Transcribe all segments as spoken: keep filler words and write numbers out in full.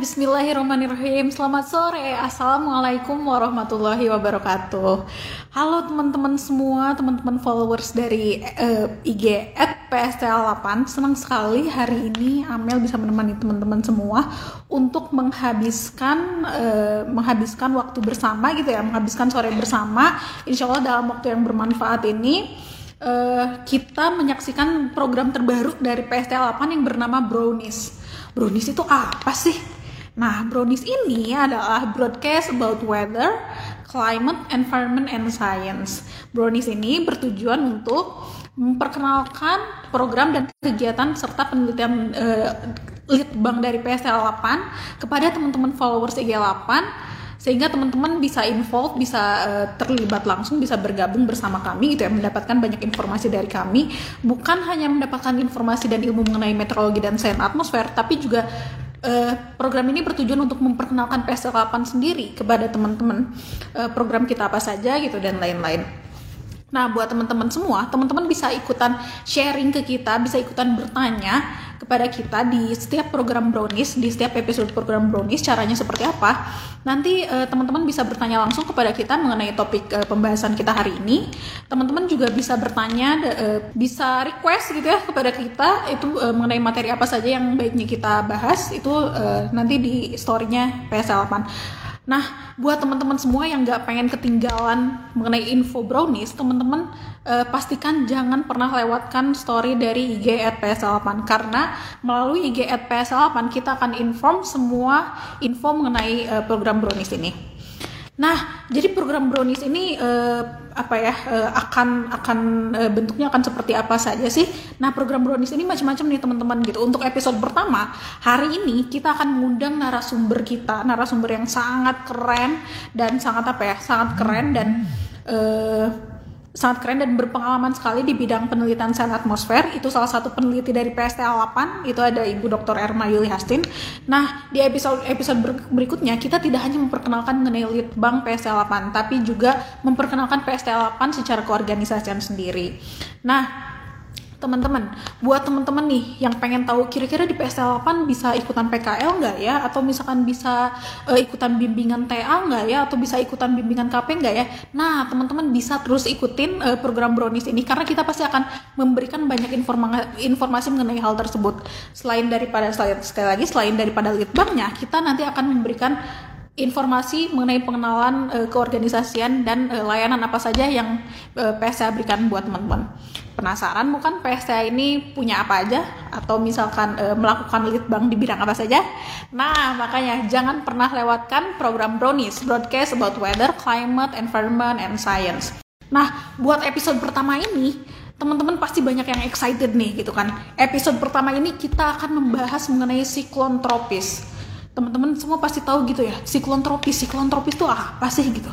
Bismillahirrahmanirrahim. Selamat sore. Assalamualaikum warahmatullahi wabarakatuh. Halo teman-teman semua, teman-teman followers dari uh, I G at P S T L eight. Senang sekali hari ini Amel bisa menemani teman-teman semua untuk menghabiskan uh, menghabiskan waktu bersama gitu ya, menghabiskan sore bersama. Insya Allah dalam waktu yang bermanfaat ini uh, kita menyaksikan program terbaru dari P S T L eight yang bernama Brownies. Brownies itu apa sih? Nah, Brownies ini adalah broadcast about weather, climate, environment, and science. Brownies ini bertujuan untuk memperkenalkan program dan kegiatan serta penelitian uh, litbang dari P S T L eight kepada teman-teman followers I G eight, sehingga teman-teman bisa involved, bisa uh, terlibat langsung, bisa bergabung bersama kami gitu ya, mendapatkan banyak informasi dari kami, bukan hanya mendapatkan informasi dan ilmu mengenai meteorologi dan sains atmosfer, tapi juga uh, program ini bertujuan untuk memperkenalkan P S L eight sendiri kepada teman-teman, uh, program kita apa saja gitu dan lain-lain. Nah, buat teman-teman semua, teman-teman bisa ikutan sharing ke kita, bisa ikutan bertanya kepada kita di setiap program Brownies, di setiap episode program Brownies. Caranya seperti apa? Nanti eh, teman-teman bisa bertanya langsung kepada kita mengenai topik eh, pembahasan kita hari ini. Teman-teman juga bisa bertanya, eh, bisa request gitu ya kepada kita, itu eh, mengenai materi apa saja yang baiknya kita bahas, itu eh, nanti di story-nya P S L eight. Nah, buat teman-teman semua yang nggak pengen ketinggalan mengenai info Brownies, teman-teman eh, pastikan jangan pernah lewatkan story dari I G at P S L eight, karena melalui I G at P S L eight kita akan inform semua info mengenai eh, program Brownies ini. Nah, jadi program Brownies ini eh, apa ya eh, akan akan eh, bentuknya akan seperti apa saja sih? Nah, program Brownies ini macam-macam nih teman-teman gitu. Untuk episode pertama hari ini kita akan mengundang narasumber kita, narasumber yang sangat keren dan sangat apa ya? Sangat keren dan eh, sangat keren dan berpengalaman sekali di bidang penelitian sains atmosfer. Itu salah satu peneliti dari P S T L eight, itu ada Ibu Doktor Erma Yulihastin. Nah, di episode episode berikutnya kita tidak hanya memperkenalkan mengenai litbang P S T L eight, tapi juga memperkenalkan P S T L eight secara keorganisasian sendiri. Nah, teman-teman, buat teman-teman nih yang pengen tahu kira-kira di P S T L eight bisa ikutan P K L nggak ya, atau misalkan bisa uh, ikutan bimbingan T A nggak ya, atau bisa ikutan bimbingan K P nggak ya, nah teman-teman bisa terus ikutin uh, program Brownies ini, karena kita pasti akan memberikan banyak informa- informasi mengenai hal tersebut. Selain daripada, sekali lagi, selain daripada litbangnya, kita nanti akan memberikan informasi mengenai pengenalan e, keorganisasian dan e, layanan apa saja yang e, P S T A berikan buat teman-teman. Penasaran bukan P S T A ini punya apa aja, atau misalkan e, melakukan litbang di bidang apa saja? Nah, makanya jangan pernah lewatkan program Brownies, broadcast about weather, climate, environment, and science. Nah, buat episode pertama ini teman-teman pasti banyak yang excited nih gitu kan. Episode pertama ini kita akan membahas mengenai siklon tropis. Teman-teman semua pasti tahu gitu ya, siklon tropis. Siklon tropis itu apa sih gitu?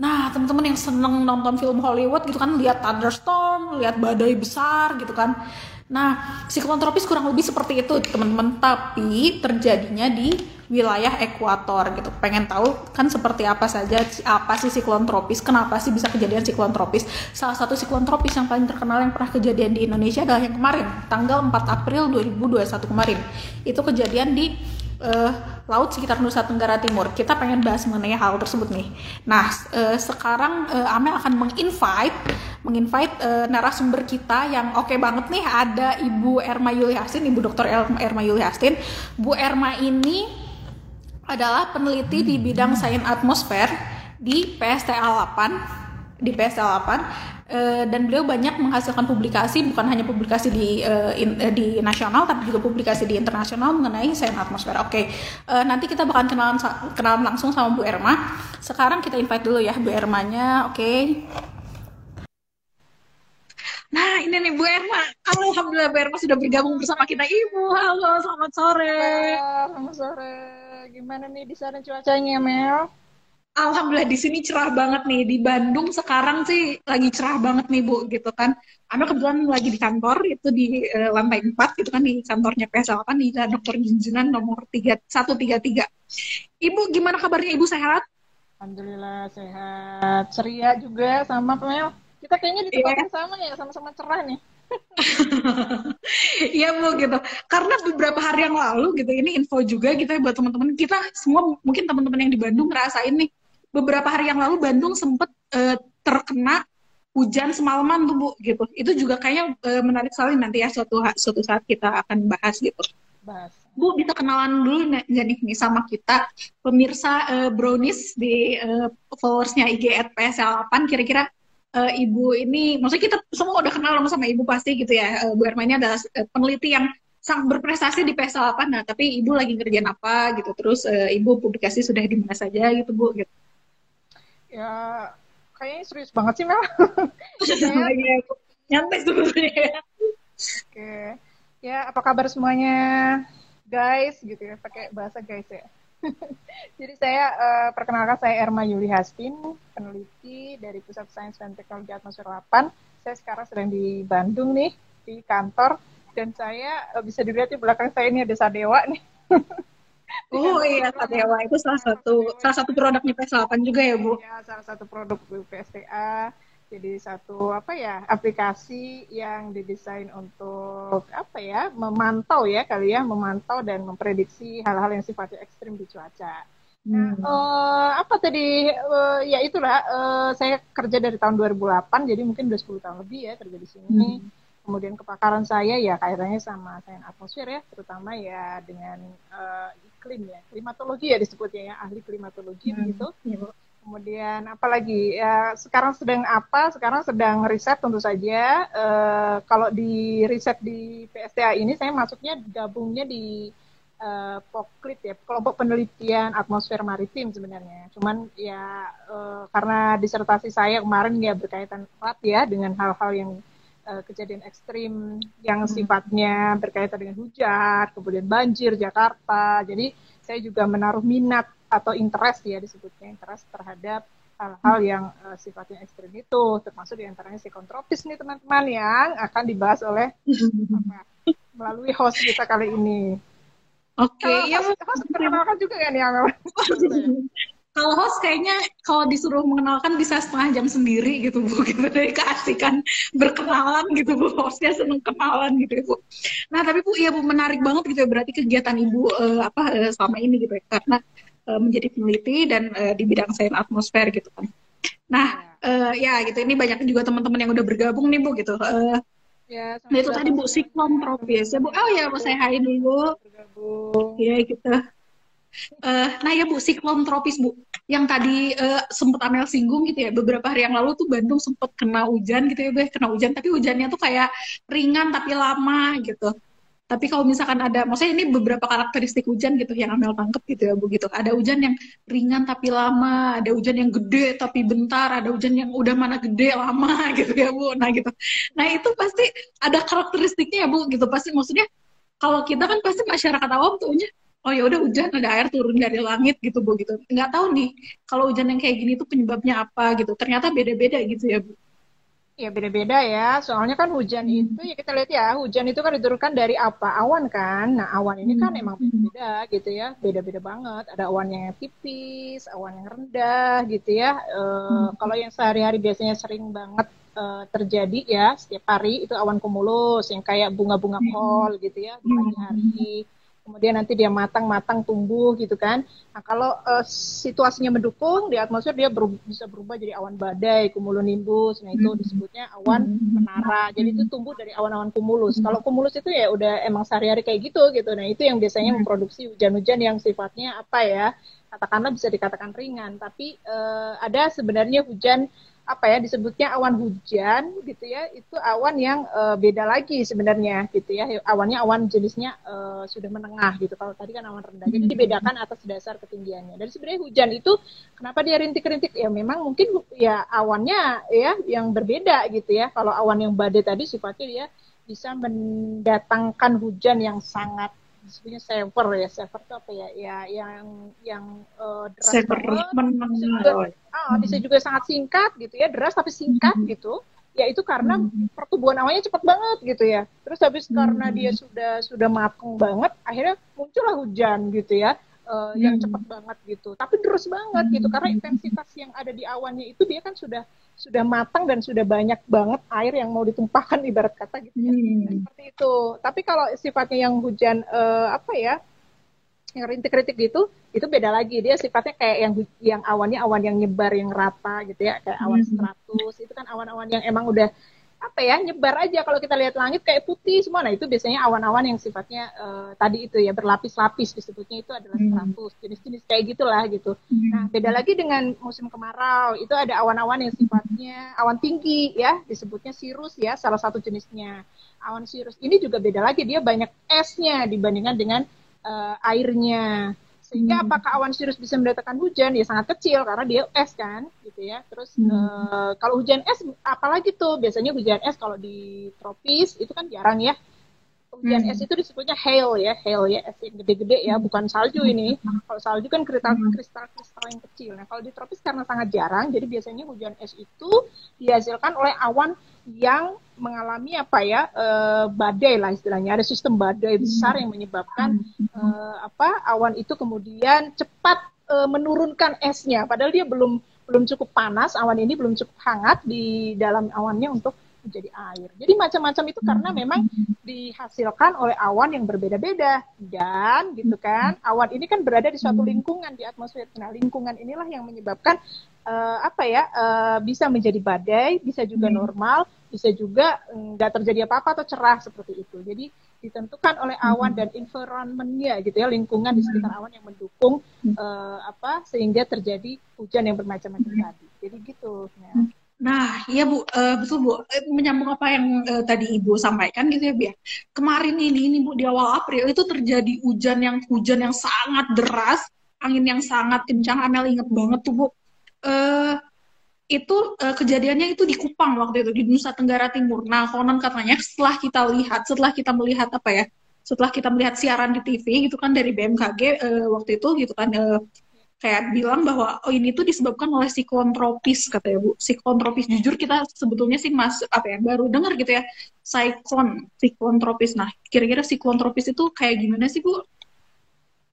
Nah, teman-teman yang seneng nonton film Hollywood gitu kan, lihat thunderstorm, lihat badai besar gitu kan. Nah, siklon tropis kurang lebih seperti itu teman-teman, tapi terjadinya di wilayah ekuator gitu. Pengen tahu kan seperti apa saja, apa sih siklon tropis, kenapa sih bisa kejadian siklon tropis? Salah satu siklon tropis yang paling terkenal yang pernah kejadian di Indonesia adalah yang kemarin, tanggal empat April dua ribu dua puluh satu kemarin. Itu kejadian di Uh, laut sekitar Nusa Tenggara Timur. Kita pengen bahas mengenai hal tersebut nih. Nah, uh, sekarang uh, Amel akan menginvite menginvite uh, narasumber kita yang oke okay banget nih. Ada Ibu Erma Yulihastin, Ibu Doktor Erma Yulihastin. Bu Erma ini adalah peneliti di bidang sains atmosfer di P S T L eight. Dan beliau banyak menghasilkan publikasi, bukan hanya publikasi di uh, in, uh, di nasional, tapi juga publikasi di internasional mengenai sains atmosfer. Oke, okay. uh, nanti kita bakal kenalan kenalan langsung sama Bu Erma. Sekarang kita invite dulu ya Bu Ermanya, oke? Okay. Nah, ini nih Bu Erma. Alhamdulillah Bu Erma sudah bergabung bersama kita. Ibu, halo, selamat sore. Halo, selamat sore. Gimana nih di sana cuacanya, Mel? Alhamdulillah di sini cerah banget nih, di Bandung sekarang sih lagi cerah banget nih Bu gitu kan. Amel kebetulan lagi di kantor, itu di uh, lantai empat gitu kan, di kantornya P S L eight di Jalan Dokter Junjunan nomor seratus tiga puluh tiga. Ibu gimana kabarnya, Ibu sehat? Alhamdulillah sehat, ceria juga sama Mel. Kita kayaknya di tempat yang sama ya, sama-sama cerah nih. Iya Bu gitu, karena beberapa hari yang lalu gitu, ini info juga gitu ya buat teman-teman kita semua, mungkin teman-teman yang di Bandung ngerasain nih, beberapa hari yang lalu Bandung sempet uh, terkena hujan semalaman tuh Bu gitu, itu juga kayaknya uh, menarik sekali nanti ya, suatu suatu saat kita akan bahas gitu. Bahas. Bu bisa kenalan dulu jadi nih sama kita pemirsa uh, Brownies di uh, followersnya I G at P S L eight, kira-kira uh, Ibu ini, maksudnya kita semua udah kenal sama Ibu pasti gitu ya. uh, Bu Erma ini adalah peneliti yang sangat berprestasi di P S L eight, nah tapi Ibu lagi ngerjain apa gitu, terus uh, Ibu publikasi sudah di mana saja gitu Bu gitu. Ya kayaknya serius banget sih Mel. Nyantai sebetulnya. Oke. Ya, apa kabar semuanya, guys? Gitu ya, pakai bahasa guys ya. Jadi saya uh, perkenalkan saya Erma Yulihastin, peneliti dari Pusat Sains dan Teknologi Atmosfer delapan. Saya sekarang sedang di Bandung nih, di kantor, dan saya uh, bisa dilihat di belakang saya ini ada Sadewa nih. Oh iya, Sadewa itu salah satu salah satu produknya P S T A juga ya Bu? Iya, salah satu produk P S T A. Jadi satu apa ya, aplikasi yang didesain untuk apa ya, memantau ya kali ya, memantau dan memprediksi hal-hal yang sifatnya ekstrim di cuaca. Nah, hmm. uh, apa tadi uh, ya itulah uh, saya kerja dari tahun dua ribu delapan, jadi mungkin udah sepuluh tahun lebih ya kerja di sini. Hmm. Kemudian kepakaran saya ya kaitannya sama sains atmosfer ya, terutama ya dengan uh, iklim ya, klimatologi ya disebutnya ya, ahli klimatologi hmm. gitu. Ya. Kemudian apalagi ya, sekarang sedang apa? Sekarang sedang riset tentu saja. E, kalau di riset di P S T A ini saya masuknya gabungnya di e, Poklit ya, kelompok penelitian atmosfer maritim sebenarnya. Cuman ya e, karena disertasi saya kemarin ya berkaitan erat ya dengan hal-hal yang e, kejadian ekstrim yang sifatnya berkaitan dengan hujan, kemudian banjir Jakarta. Jadi saya juga menaruh minat atau interest ya disebutnya, interest terhadap hal-hal yang uh, sifatnya ekstrim itu, termasuk diantaranya siklon tropis nih teman-teman yang akan dibahas oleh apa, melalui host kita kali ini. Oke, okay, ya host, host perkenalkan juga kan ya. Kalau host kayaknya kalau disuruh mengenalkan bisa setengah jam sendiri gitu Bu, gitu dari keasikan berkenalan gitu Bu, hostnya seneng kenalan gitu Bu. Nah tapi Bu, ya Bu menarik banget gitu ya, berarti kegiatan Ibu uh, apa uh, selama ini gitu ya, karena menjadi peneliti dan uh, di bidang sains atmosfer gitu kan. Nah, uh, ya gitu ini banyak juga teman-teman yang udah bergabung nih Bu gitu. Uh, ya, nah itu tadi Bu siklon tropis. Ya Bu, oh ya Bu saya hai dulu. Iya gitu. Uh, nah ya Bu siklon tropis Bu, yang tadi uh, sempat Amel singgung gitu ya, beberapa hari yang lalu tuh Bandung sempat kena hujan gitu ya, Bu, kena hujan tapi hujannya tuh kayak ringan tapi lama gitu. Tapi kalau misalkan ada, maksudnya ini beberapa karakteristik hujan gitu yang Amel tangkep gitu ya Bu gitu. Ada hujan yang ringan tapi lama, ada hujan yang gede tapi bentar, ada hujan yang udah mana gede lama gitu ya Bu. Nah gitu. Nah itu pasti ada karakteristiknya ya Bu gitu. Pasti maksudnya kalau kita kan pasti masyarakat awam tuhnya, oh ya udah hujan ada air turun dari langit gitu Bu gitu. Nggak tahu nih kalau hujan yang kayak gini tuh penyebabnya apa gitu. Ternyata beda-beda gitu ya Bu. Ya beda-beda ya, soalnya kan hujan itu ya kita lihat ya, hujan itu kan diturunkan dari apa? Awan kan. Nah awan ini kan emang beda-beda gitu ya, beda-beda banget. Ada awan yang tipis, awan yang rendah gitu ya. E, hmm. Kalau yang sehari-hari biasanya sering banget e, terjadi ya, setiap hari itu awan kumulus yang kayak bunga-bunga kol gitu ya, di pagi hari. Kemudian nanti dia matang-matang tumbuh gitu kan. Nah kalau uh, situasinya mendukung di atmosfer dia berubah, bisa berubah jadi awan badai, kumulonimbus. Nah itu disebutnya awan menara. Jadi itu tumbuh dari awan-awan kumulus. Kalau kumulus itu ya udah emang sehari-hari kayak gitu gitu. Nah itu yang biasanya memproduksi hujan-hujan yang sifatnya apa ya, katakanlah bisa dikatakan ringan. Tapi uh, ada sebenarnya hujan apa ya, disebutnya awan hujan gitu ya, itu awan yang uh, beda lagi sebenarnya gitu ya, awannya awan jenisnya uh, sudah menengah gitu, kalau tadi kan awan rendah, jadi dibedakan atas dasar ketinggiannya. Dan sebenarnya hujan itu kenapa dia rintik-rintik ya, memang mungkin ya awannya ya yang berbeda gitu ya. Kalau awan yang badai tadi sifatnya dia bisa mendatangkan hujan yang sangat disebutnya sever ya, sever itu apa ya, ya yang yang uh, deras juga, oh, bisa juga sangat singkat gitu ya, deras tapi singkat mm-hmm. gitu ya, itu karena mm-hmm. pertumbuhan awannya cepat banget gitu ya, terus habis mm-hmm. karena dia sudah sudah matang banget akhirnya muncullah hujan gitu ya. uh, yang hmm. cepat banget gitu, tapi terus banget hmm. gitu, karena intensitas yang ada di awannya itu dia kan sudah sudah matang dan sudah banyak banget air yang mau ditumpahkan ibarat kata gitu, hmm. ya, seperti itu. Tapi kalau sifatnya yang hujan uh, apa ya, yang rintik-rintik gitu, itu beda lagi. Dia sifatnya kayak yang yang awannya awan yang nyebar, yang rata gitu ya, kayak awan hmm. stratus. Itu kan awan-awan yang emang udah apa ya, nyebar aja. Kalau kita lihat langit kayak putih semua. Nah, itu biasanya awan-awan yang sifatnya uh, tadi itu ya, berlapis-lapis disebutnya, itu adalah stratus. Hmm. Jenis-jenis kayak gitulah gitu. Hmm. Nah, beda lagi dengan musim kemarau. Itu ada awan-awan yang sifatnya awan tinggi ya, disebutnya cirrus ya, salah satu jenisnya. Awan cirrus ini juga beda lagi, dia banyak esnya dibandingkan dengan Uh, airnya, sehingga hmm. apakah awan cirrus bisa mendatangkan hujan? Ya sangat kecil karena dia es kan, gitu ya. Terus hmm. uh, kalau hujan es, apalagi tuh biasanya hujan es kalau di tropis itu kan jarang ya. Hujan hmm. es itu disebutnya hail ya, hail ya, es yang gede-gede ya, bukan salju ini. Kalau salju kan kristal-kristal yang kecil. Nah kalau di tropis karena sangat jarang, jadi biasanya hujan es itu dihasilkan oleh awan yang mengalami apa ya, e, badai lah istilahnya, ada sistem badai besar yang menyebabkan e, apa awan itu kemudian cepat e, menurunkan esnya, padahal dia belum belum cukup panas, awan ini belum cukup hangat di dalam awannya untuk menjadi air. Jadi macam-macam itu karena memang dihasilkan oleh awan yang berbeda-beda dan gitu kan, awan ini kan berada di suatu lingkungan di atmosfer. Nah lingkungan inilah yang menyebabkan Uh, apa ya uh, bisa menjadi badai, bisa juga hmm. normal, bisa juga nggak um, terjadi apa-apa atau cerah seperti itu. Jadi ditentukan oleh awan hmm. dan environment-nya gitu ya, lingkungan di sekitar awan yang mendukung uh, apa sehingga terjadi hujan yang bermacam-macam tadi. Jadi gitu. Ya. Nah, iya Bu, uh, betul Bu, menyambung apa yang uh, tadi Ibu sampaikan gitu ya Bu. Kemarin ini, ini Bu di awal April itu terjadi hujan yang hujan yang sangat deras, angin yang sangat kencang. Amel inget banget tuh Bu. Uh, itu uh, kejadiannya itu di Kupang waktu itu, di Nusa Tenggara Timur. Nah, konon katanya setelah kita lihat, setelah kita melihat apa ya, setelah kita melihat siaran di T V gitu kan dari B M K G uh, waktu itu gitu kan, uh, kayak bilang bahwa oh ini tuh disebabkan oleh siklon tropis katanya Bu. Siklon tropis, jujur kita sebetulnya sih mas apa ya baru dengar gitu ya, siklon, siklon tropis. Nah, kira-kira siklon tropis itu kayak gimana sih Bu?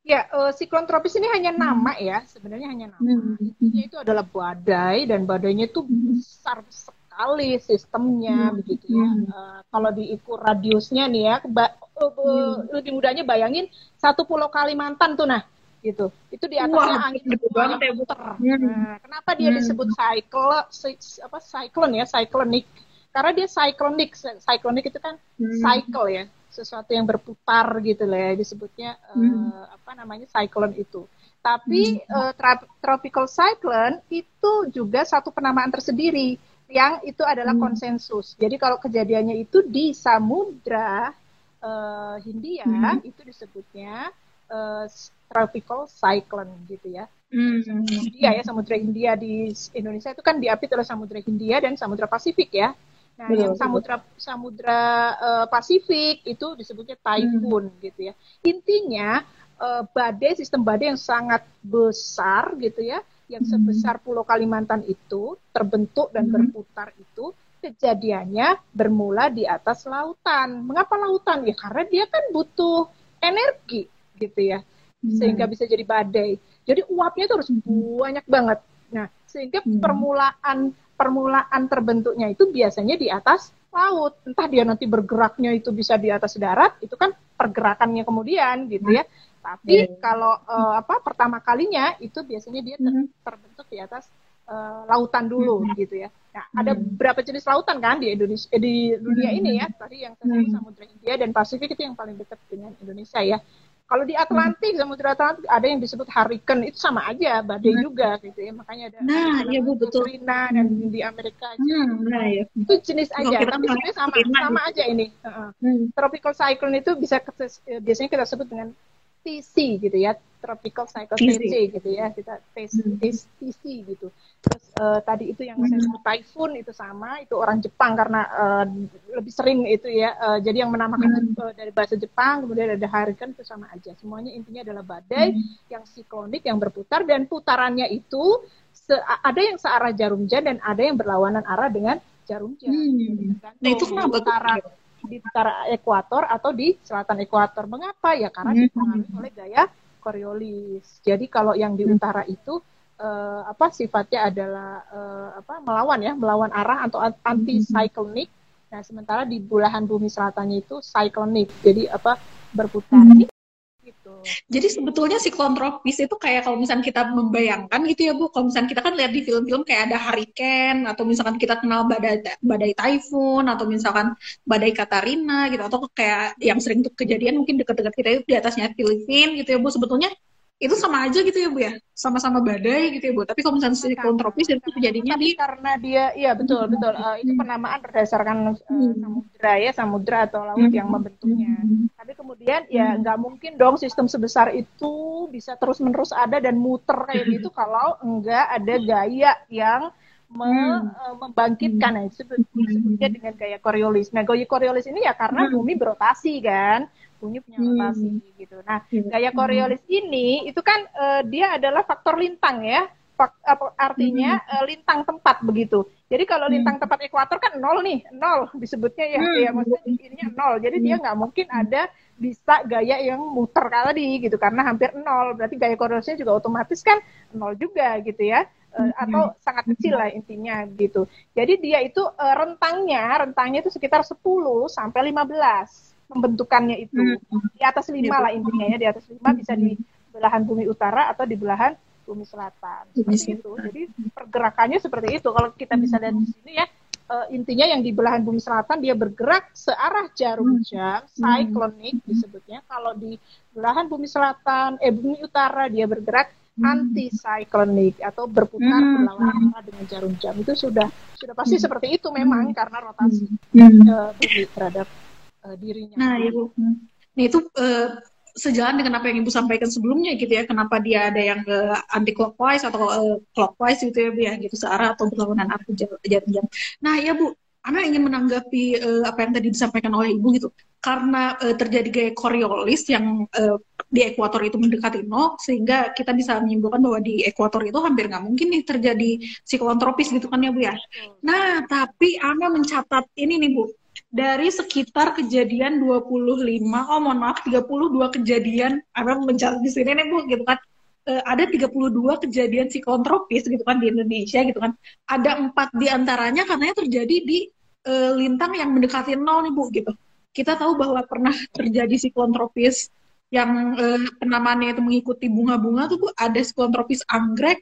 Ya, uh, siklon tropis ini hanya nama ya, sebenarnya hanya nama. Intinya itu adalah badai, dan badainya itu besar sekali sistemnya, begitu ya. Uh, kalau diukur radiusnya nih ya, keba- uh, uh, lebih mudahnya bayangin satu pulau Kalimantan tuh nah, gitu. Itu di atasnya wow, angin banget ya, puter. Nah, kenapa dia disebut cycle, si, apa siklon ya, siklonik? Karena dia siklonik, siklonik itu kan cycle ya, sesuatu yang berputar gitu lah ya, disebutnya hmm. uh, apa namanya cyclone itu. Tapi hmm. uh, tra- tropical cyclone itu juga satu penamaan tersendiri yang itu adalah hmm. konsensus. Jadi kalau kejadiannya itu di Samudra uh, Hindia hmm. itu disebutnya uh, tropical cyclone gitu ya. Hmm. India ya, Samudra Hindia di Indonesia itu kan diapit oleh Samudra Hindia dan Samudra Pasifik ya. Nah, betul, yang samudra samudra uh, Pasifik itu disebutnya typhoon hmm. gitu ya. Intinya uh, badai, sistem badai yang sangat besar gitu ya, yang sebesar Pulau Kalimantan itu terbentuk dan hmm. berputar itu kejadiannya bermula di atas lautan. Mengapa lautan? Ya karena dia kan butuh energi gitu ya, sehingga hmm. bisa jadi badai. Jadi uapnya itu harus banyak banget. Nah, sehingga hmm. permulaan permulaan terbentuknya itu biasanya di atas laut. Entah dia nanti bergeraknya itu bisa di atas darat, itu kan pergerakannya kemudian gitu ya. Tapi yeah. kalau uh, apa pertama kalinya itu biasanya dia ter- terbentuk di atas uh, lautan dulu yeah. gitu ya. Nah, ada yeah. beberapa jenis lautan kan di Indonesia eh, di dunia yeah. ini ya. Tadi yang tadi Samudra Hindia dan Pasifik itu yang paling dekat dengan Indonesia ya. Kalau di Atlantik, Samudra Atlantik ada yang disebut hurricane, itu sama aja, badai nah. juga gitu ya. Makanya ada nah, iya Bu, betul. Katrina dan di Amerika aja. Hmm, nah, ya. Itu jenis aja, tapi sebenarnya sama, sama aja ini. Uh-huh. Hmm. Tropical cyclone itu bisa biasanya kita sebut dengan T C gitu ya, tropical cyclone T C gitu ya, kita T C gitu. Terus uh, tadi itu yang saya sebut typhoon itu sama, itu orang Jepang karena uh, lebih sering itu ya, uh, jadi yang menamakan uh, dari bahasa Jepang, kemudian ada hurricane itu sama aja. Semuanya intinya adalah badai hmm. yang siklonik, yang berputar, dan putarannya itu se- ada yang searah jarum jam dan ada yang berlawanan arah dengan jarum jam. Hmm. Nah itu kenapa? Di utara ekuator atau di selatan ekuator. Mengapa? Ya karena dipengaruhi oleh gaya Coriolis. Jadi kalau yang di utara itu eh, apa sifatnya adalah eh, apa melawan ya, melawan arah atau anti-cyclonic. Nah, sementara di belahan bumi selatannya itu cyclonic. Jadi apa berputar. Hmm. Gitu. Jadi sebetulnya siklon tropis itu kayak kalau misalnya kita membayangkan gitu ya Bu, kalau misalnya kita kan lihat di film-film kayak ada hurricane atau misalkan kita kenal badai badai typhoon atau misalkan badai Katrina gitu, atau kayak yang sering tuh kejadian mungkin dekat-dekat kita itu di atasnya Filipina gitu ya Bu, sebetulnya itu sama aja gitu ya Bu ya, sama-sama badai gitu ya Bu, tapi kalau misalnya siklon tropis itu terjadinya di karena dia iya betul betul uh, itu penamaan berdasarkan uh, samudra ya, samudra atau laut yang membentuknya. Tapi kemudian ya nggak mungkin dong sistem sebesar itu bisa terus-menerus ada dan muter kayak gitu kalau enggak ada gaya yang me, uh, membangkitkan. Itu disebutnya dengan gaya Coriolis. Nah, gaya Coriolis ini ya karena bumi berotasi kan, bumi punya rotasi gitu. Nah, gaya Coriolis ini itu kan uh, dia adalah faktor lintang ya. Artinya hmm. lintang tempat begitu. Jadi kalau lintang tempat ekuator kan nol nih, nol disebutnya ya, hmm. ya maksudnya ininya nol. Jadi hmm. dia nggak mungkin ada bisa gaya yang muter tadi gitu karena hampir nol. Berarti gaya Coriolisnya juga otomatis kan nol juga gitu ya, hmm. atau sangat kecil lah intinya gitu. Jadi dia itu rentangnya, rentangnya itu sekitar sepuluh sampai lima belas pembentukannya itu. Di atas lima lah intinya ya, di atas lima bisa di belahan bumi utara atau di belahan bumi selatan seperti itu. Jadi pergerakannya seperti itu. Kalau kita bisa lihat di sini ya, uh, intinya yang di belahan bumi selatan dia bergerak searah jarum jam, cyclonic disebutnya. Kalau di belahan bumi selatan, eh bumi utara dia bergerak anti-cyclonic atau berputar berlawanan arah dengan jarum jam. Itu sudah sudah pasti seperti itu memang karena rotasi uh, bumi terhadap uh, dirinya. Nah, Ibu. Nah, itu uh... sejalan dengan apa yang Ibu sampaikan sebelumnya gitu ya, kenapa dia ada yang uh, anti clockwise atau uh, clockwise gitu ya Bu ya, gitu searah atau berlawanan arah jarum-jarum. Nah ya Bu, Ana ingin menanggapi uh, apa yang tadi disampaikan oleh Ibu gitu, karena uh, terjadi gaya Coriolis yang uh, di ekuator itu mendekati nol, sehingga kita bisa menyimpulkan bahwa di ekuator itu hampir nggak mungkin nih terjadi siklon tropis gitu kan ya Bu ya. Nah tapi Ana mencatat ini nih Bu, dari sekitar kejadian dua puluh lima, oh mohon maaf, tiga puluh dua kejadian, Ana mencatat di sini nih Bu, gitu kan, e, ada tiga puluh dua kejadian siklon tropis gitu kan di Indonesia gitu kan, ada empat diantaranya katanya terjadi di e, lintang yang mendekati nol nih Bu gitu. Kita tahu bahwa pernah terjadi siklon tropis yang e, penamaannya itu mengikuti bunga-bunga tuh Bu, ada siklon tropis anggrek,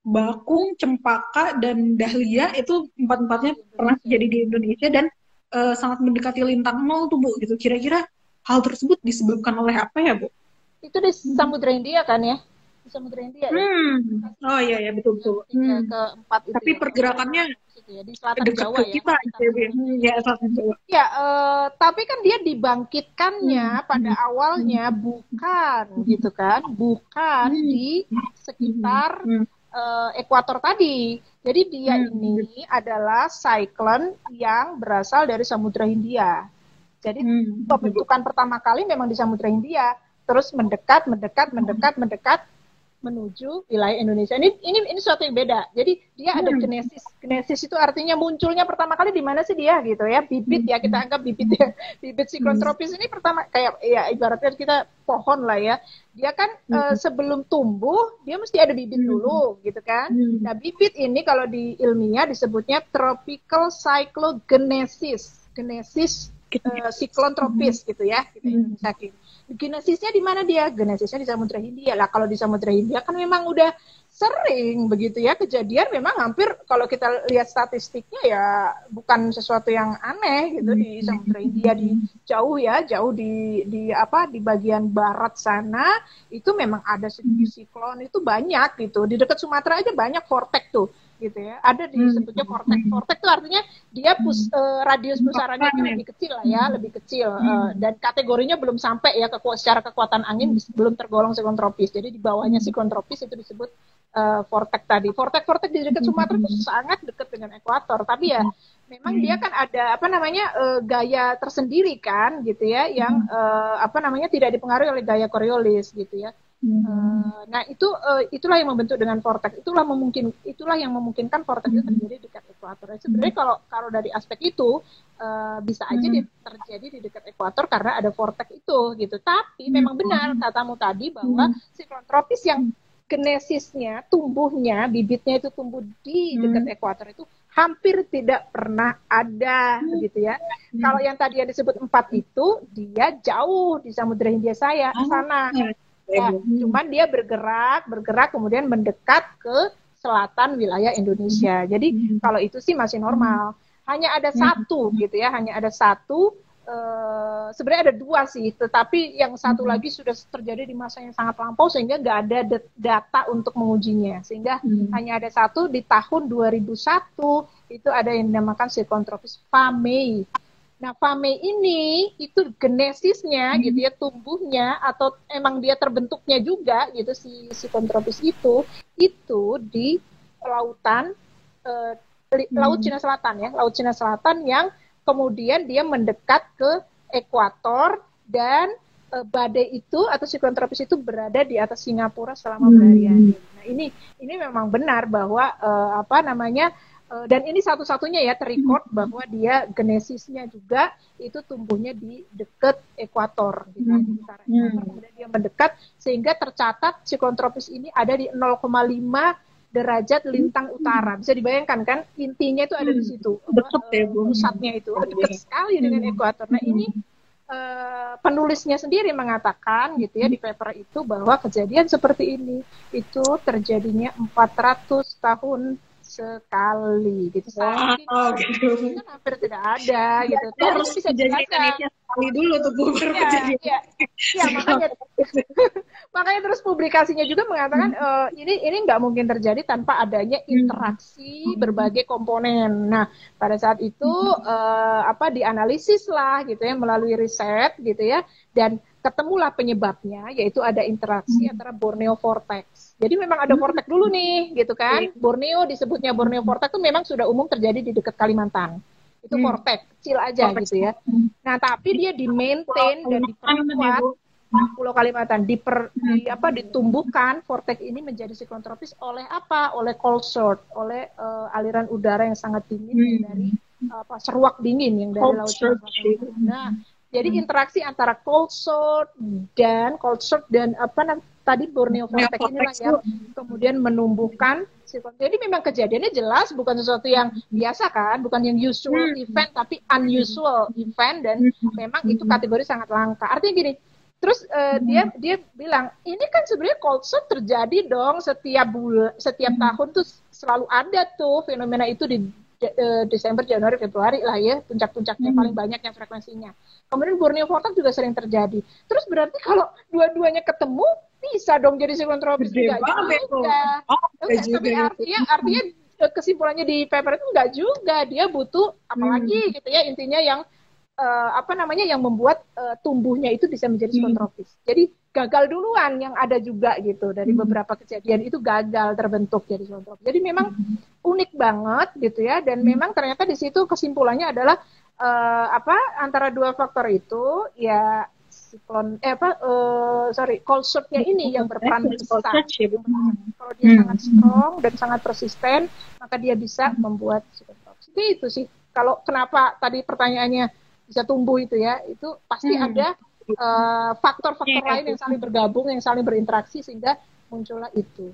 bakung, cempaka, dan dahlia, itu empat-empatnya pernah terjadi di Indonesia dan Uh, sangat mendekati lintang nol tuh Bu gitu. Kira-kira hal tersebut disebabkan oleh apa ya Bu? Itu di Samudra Hindia kan ya? Di Samudra Hindia. Hmm. Ya? Oh iya ya betul betul. Hmm. Keempat itu. Tapi ya, pergerakannya ya, di selatan dekat Jawa ke ya. Kita, ya, ya, ya selatan Jawa. Ya, uh, tapi kan dia dibangkitkannya hmm. pada awalnya bukan hmm. gitu kan? Bukan hmm. di sekitar hmm. Uh, ekuator tadi. Jadi dia hmm. ini adalah siklon yang berasal dari Samudra Hindia. Jadi hmm. pembentukan pertama kali memang di Samudra Hindia, terus mendekat, mendekat, mendekat, mendekat menuju wilayah Indonesia. Ini ini ini suatu yang beda. Jadi dia ada genesis. Genesis itu artinya munculnya pertama kali di mana sih dia gitu ya? Bibit ya, kita anggap bibit ya. Bibit siklon tropis ini pertama kayak ya ibaratnya kita pohon lah ya. Dia kan mm-hmm. uh, sebelum tumbuh dia mesti ada bibit mm-hmm. dulu gitu kan. Mm-hmm. Nah bibit ini kalau di ilmiah disebutnya tropical cyclogenesis, genesis uh, siklon tropis mm-hmm. gitu ya. Kita mm-hmm. saking. Genesisnya di mana dia? Genesisnya di Samudra Hindia lah. Kalau di Samudra Hindia kan memang udah sering begitu ya kejadian, memang hampir kalau kita lihat statistiknya ya bukan sesuatu yang aneh gitu di Samudra Hindia, di jauh ya, jauh di di apa di bagian barat sana itu memang ada siklon itu banyak gitu. Di dekat Sumatera aja banyak vortex tuh gitu ya. Ada disebutnya vortex. Vortex itu artinya dia pus, uh, radius pusarannya lebih kecil lah ya, lebih kecil uh, dan kategorinya belum sampai ya keku- secara kekuatan angin belum tergolong siklon tropis. Jadi di bawahnya siklon tropis itu disebut Uh, vortex tadi, vortex-vortex di dekat Sumatera itu sangat dekat dengan ekuator, tapi ya memang dia kan ada apa namanya uh, gaya tersendiri kan, gitu ya, yang uh, apa namanya tidak dipengaruhi oleh gaya Coriolis, gitu ya. Uh, nah itu uh, itulah yang membentuk dengan vortex, itulah memungkin, itulah yang memungkinkan vortex itu terjadi dekat ekuator. Sebenarnya kalau kalau dari aspek itu uh, bisa aja hmm. terjadi di dekat ekuator karena ada vortex itu gitu. Tapi hmm. memang benar katamu tadi bahwa hmm. siklon tropis yang genesisnya, tumbuhnya, bibitnya itu tumbuh di dekat hmm. ekuator itu hampir tidak pernah ada, begitu ya. Hmm. Kalau yang tadi yang disebut empat itu, dia jauh di Samudra Hindia saya, ah, sana. Ya. Ya. Cuman dia bergerak, bergerak kemudian mendekat ke selatan wilayah Indonesia. Jadi hmm. kalau itu sih masih normal. Hanya ada satu, hmm. gitu ya, hanya ada satu. Uh, sebenarnya ada dua sih, tetapi yang satu hmm. lagi sudah terjadi di masa yang sangat lampau sehingga nggak ada data untuk mengujinya, sehingga hmm. hanya ada satu di tahun dua ribu satu itu ada yang dinamakan siklon tropis Vamei. Nah, Vamei ini itu genesisnya hmm. gitu ya, tumbuhnya atau emang dia terbentuknya juga gitu si siklon tropis itu itu di lautan uh, hmm. Laut Cina Selatan ya, Laut Cina Selatan yang kemudian dia mendekat ke ekuator dan e, badai itu atau siklon tropis itu berada di atas Singapura selama hmm. berhari-hari. Nah, ini ini memang benar bahwa e, apa namanya e, dan ini satu-satunya ya terrecord hmm. bahwa dia genesisnya juga itu tumbuhnya di dekat ekuator gitu, hmm. di utara ekuator, kemudian dia mendekat sehingga tercatat siklon tropis ini ada di nol koma lima derajat lintang utara. Bisa dibayangkan kan, intinya itu ada di situ. Dekat ya, Bu. Pusatnya itu dekat sekali dengan ekuator. Nah, ini uh, penulisnya sendiri mengatakan gitu ya di paper itu bahwa kejadian seperti ini itu terjadinya empat ratus tahun sekali gitu. Wow, gitu. Itu kan hampir tidak ada gitu. Ya, terus bisa dijelaskan sekali dulu tuh Bu baru ya, kejadian. Iya. Ya, makanya makanya terus publikasinya juga mengatakan hmm. uh, ini ini nggak mungkin terjadi tanpa adanya interaksi hmm. berbagai komponen. Nah, pada saat itu hmm. uh, apa dianalisis lah gitu ya melalui riset gitu ya, dan ketemulah penyebabnya, yaitu ada interaksi hmm. antara Borneo Vortex. Jadi memang ada vortex dulu nih, gitu kan. Hmm. Borneo disebutnya Borneo Vortex itu memang sudah umum terjadi di dekat Kalimantan. Itu hmm. vortex, kecil aja vortex. Gitu ya. Nah, tapi dia di-maintain dan diperkuat di Pulau Kalimantan. Diper, di, apa, ditumbuhkan vortex ini menjadi siklon tropis oleh apa? Oleh cold short, oleh uh, aliran udara yang sangat dingin hmm. dari apa, seruak dingin yang dari cold Laut Cina Selatan. Nah, jadi hmm. interaksi antara cold short dan cold short dan apa namanya tadi Borneo Vortex inilah yang kemudian menumbuhkan siklon. Jadi memang kejadiannya jelas bukan sesuatu yang biasa kan, bukan yang usual hmm. event tapi unusual event, dan memang itu kategori sangat langka. Artinya gini, terus uh, dia dia bilang ini kan sebenarnya cold short terjadi dong setiap bulan, setiap tahun tuh selalu ada tuh fenomena itu di Desember, Januari, Februari lah ya, puncak-puncaknya hmm. paling banyak yang frekuensinya. Kemudian Borneo Vortex juga sering terjadi. Terus berarti kalau dua-duanya ketemu, bisa dong jadi siklon tropis juga. Juga. Oh, okay, juga. Tapi artinya, artinya kesimpulannya di paper itu enggak juga. Dia butuh apalagi hmm. gitu ya, intinya yang uh, apa namanya yang membuat uh, tumbuhnya itu bisa menjadi siklon tropis. Hmm. Jadi gagal duluan yang ada juga gitu, dari beberapa kejadian itu gagal terbentuk jadi siklon tropis. Jadi memang unik banget gitu ya, dan memang ternyata di situ kesimpulannya adalah uh, apa antara dua faktor itu ya siklon eh apa uh, sorry cold shortnya ini yang berperan besar. Kalau dia sangat strong dan sangat persisten maka dia bisa membuat siklon tropis. Itu sih kalau kenapa tadi pertanyaannya bisa tumbuh itu ya, itu pasti hmm. ada Uh, faktor-faktor yeah. lain yang saling bergabung, yang saling berinteraksi sehingga muncullah itu.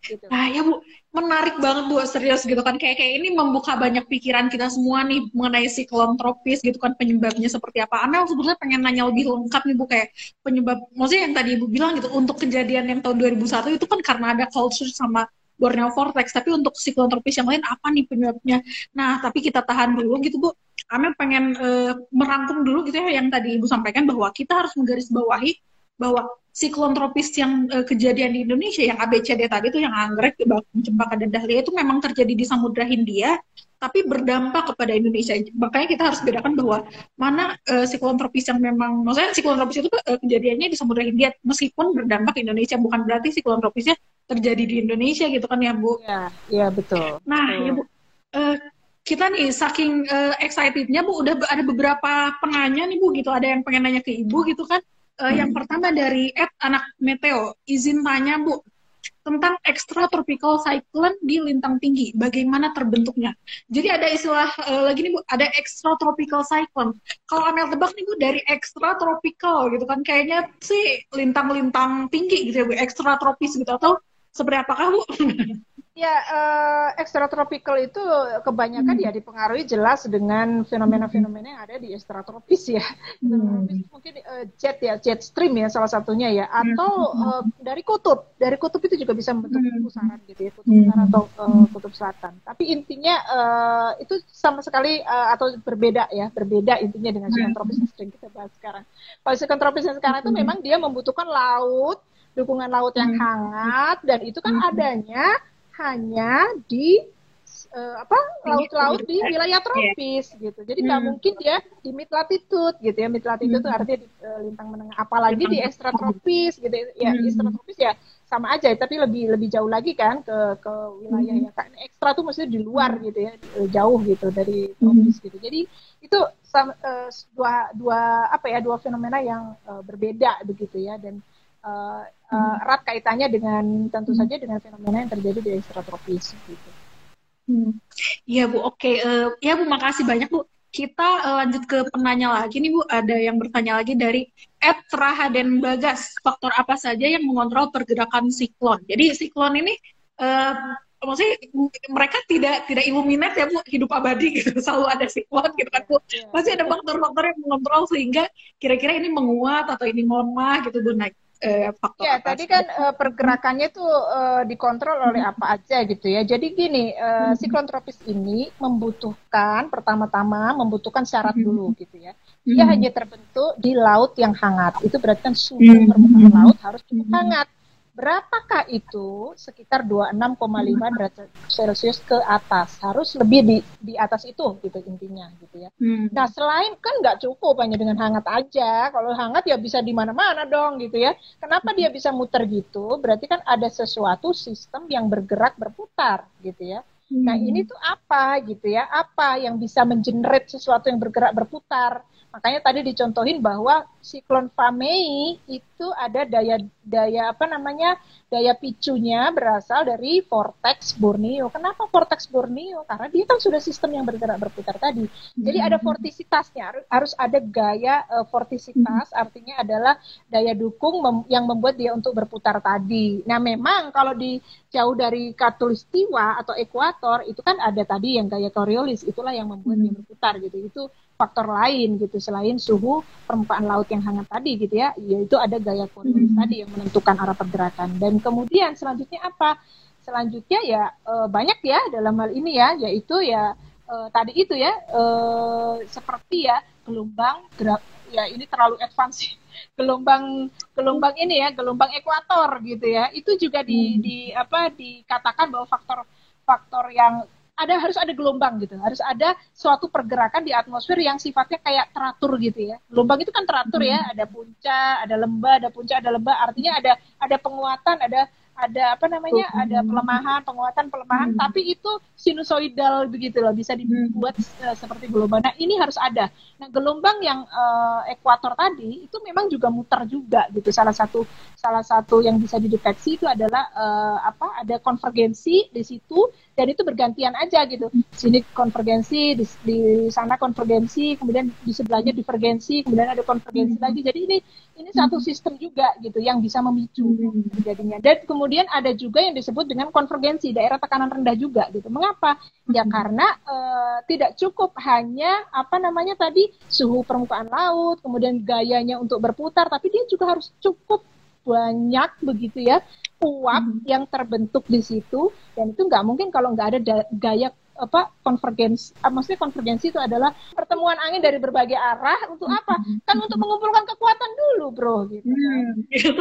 Gitu. Nah ya Bu, menarik banget Bu, serius gitu kan, kayak kayak ini membuka banyak pikiran kita semua nih mengenai siklon tropis gitu kan, penyebabnya seperti apa. Anda sebetulnya pengen nanya lebih lengkap nih Bu, kayak penyebab, maksudnya yang tadi Ibu bilang gitu untuk kejadian yang tahun dua ribu satu itu kan karena ada cold surge sama Borneo Vortex, tapi untuk siklon tropis yang lain apa nih penyebabnya? Nah, tapi kita tahan dulu gitu Bu. Amel pengen uh, merangkum dulu gitu ya yang tadi Ibu sampaikan bahwa kita harus menggarisbawahi bahwa siklon tropis yang uh, kejadian di Indonesia yang A B C D tadi itu yang anggrek, cempaka dan dahlia itu memang terjadi di Samudra Hindia tapi berdampak kepada Indonesia. Makanya kita harus bedakan bahwa mana uh, siklon tropis yang memang maksudnya siklon tropis itu uh, kejadiannya di Samudra Hindia meskipun berdampak Indonesia, bukan berarti siklon tropisnya terjadi di Indonesia gitu kan ya Bu? Iya, ya, betul. Nah, betul. Ya Bu, uh, kita nih saking uh, excitednya Bu, udah ada beberapa penanya nih Bu gitu, ada yang pengen nanya ke Ibu gitu kan. Uh, hmm. Yang pertama dari Ed Anak Meteo, izin tanya Bu, tentang extratropical cyclone di lintang tinggi, bagaimana terbentuknya. Jadi ada istilah uh, lagi nih Bu, ada extratropical cyclone. Kalau Amel tebak nih Bu, dari extratropical gitu kan, kayaknya sih lintang-lintang tinggi gitu ya Bu, extratropis gitu, atau seperti apakah Bu? Ya, uh, extratropical itu kebanyakan hmm. ya dipengaruhi jelas dengan fenomena-fenomena yang ada di extratropis ya. Hmm. Mungkin uh, jet ya, jet stream ya salah satunya ya. Atau uh, dari kutub, dari kutub itu juga bisa membentuk hmm. pusaran gitu ya, kutub utara atau uh, kutub selatan. Tapi intinya uh, itu sama sekali uh, atau berbeda ya, berbeda intinya dengan siklon tropis yang sering kita bahas sekarang. Kalau siklon tropis yang sekarang itu memang dia membutuhkan laut, dukungan laut yang hangat, dan itu kan adanya hanya di uh, apa laut-laut di wilayah tropis yeah. gitu. Jadi nggak hmm. mungkin dia di mid latitude gitu ya. Mid latitude itu hmm. artinya di uh, lintang menengah. Apalagi di ekstratropis gitu ya. Hmm. Ekstratropis ya sama aja, tapi lebih lebih jauh lagi kan ke ke wilayah yang ekstra tuh maksudnya di luar gitu ya, jauh gitu dari tropis gitu. Jadi itu sama, uh, dua dua apa ya dua fenomena yang uh, berbeda begitu ya, dan Uh, uh, erat kaitannya dengan tentu saja dengan fenomena yang terjadi di ekstratropis gitu. Iya hmm. Bu, oke okay. uh, ya Bu, makasih banyak Bu. Kita uh, lanjut ke penanya lagi nih Bu, ada yang bertanya lagi dari Ed Rahaden Bagas, faktor apa saja yang mengontrol pergerakan siklon? Jadi siklon ini uh, maksudnya mereka tidak tidak iluminat ya Bu, hidup abadi gitu, selalu ada siklon gitu kan Bu. Masih ada faktor-faktor yang mengontrol sehingga kira-kira ini menguat atau ini melemah gitu Bu. Naik Eh, ya, tadi kan eh, pergerakannya itu eh, dikontrol oleh apa aja gitu ya. Jadi gini, eh, siklon tropis ini membutuhkan, pertama-tama membutuhkan syarat dulu gitu ya. Dia hanya terbentuk di laut yang hangat. Itu berarti kan suhu permukaan laut harus cukup hangat. Berapakah itu? Sekitar dua puluh enam koma lima derajat Celcius ke atas. Harus lebih di, di atas itu gitu intinya gitu ya. Hmm. Nah, selain kan nggak cukup hanya dengan hangat aja. Kalau hangat ya bisa di mana-mana dong gitu ya. Kenapa dia bisa muter gitu? Berarti kan ada sesuatu sistem yang bergerak berputar gitu ya. Hmm. Nah, ini tuh apa gitu ya? Apa yang bisa mengenerate sesuatu yang bergerak berputar? Makanya tadi dicontohin bahwa siklon Vamei itu ada daya daya apa namanya daya picunya berasal dari vortex Borneo. Kenapa vortex Borneo? Karena dia kan sudah sistem yang bergerak berputar tadi. Jadi ada vortisitasnya, harus ada gaya uh, vortisitas, artinya adalah daya dukung mem yang membuat dia untuk berputar tadi. Nah memang kalau di jauh dari khatulistiwa atau ekuator itu kan ada tadi yang gaya Coriolis, itulah yang membuat dia berputar gitu. Itu faktor lain gitu, selain suhu permukaan laut yang hangat tadi gitu ya, yaitu ada gaya Coriolis hmm. tadi yang menentukan arah pergerakan. Dan kemudian selanjutnya apa? Selanjutnya ya e, banyak ya dalam hal ini ya, yaitu ya e, tadi itu ya e, seperti ya gelombang gerak, ya ini terlalu advance, gelombang gelombang ini ya, gelombang ekuator gitu ya, itu juga di, hmm. di apa dikatakan bahwa faktor-faktor yang ada, harus ada gelombang gitu, harus ada suatu pergerakan di atmosfer yang sifatnya kayak teratur gitu ya. Gelombang itu kan teratur ya, ada puncak, ada lembah, ada puncak, ada lembah. Artinya ada ada penguatan, ada ada apa namanya, ada pelemahan, penguatan, pelemahan. Hmm. Tapi itu sinusoidal begitu loh, bisa dibuat uh, seperti gelombang. Nah ini harus ada. Nah gelombang yang uh, ekuator tadi itu memang juga muter juga gitu. Salah satu salah satu yang bisa dideteksi itu adalah uh, apa? Ada konvergensi di situ, dan itu bergantian aja gitu. Sini konvergensi, di, di sana konvergensi, kemudian di sebelahnya divergensi, kemudian ada konvergensi lagi. Jadi ini ini satu sistem juga gitu yang bisa memicu terjadinya. Dan kemudian ada juga yang disebut dengan konvergensi, daerah tekanan rendah juga gitu. Mengapa? Ya karena e, tidak cukup hanya apa namanya tadi suhu permukaan laut, kemudian gayanya untuk berputar, tapi dia juga harus cukup banyak begitu ya uap hmm. yang terbentuk di situ, dan itu nggak mungkin kalau nggak ada gaya apa konvergensi. Maksudnya konvergensi itu adalah pertemuan angin dari berbagai arah untuk apa? Kan untuk mengumpulkan kekuatan dulu, Bro, gitu kan. Hmm.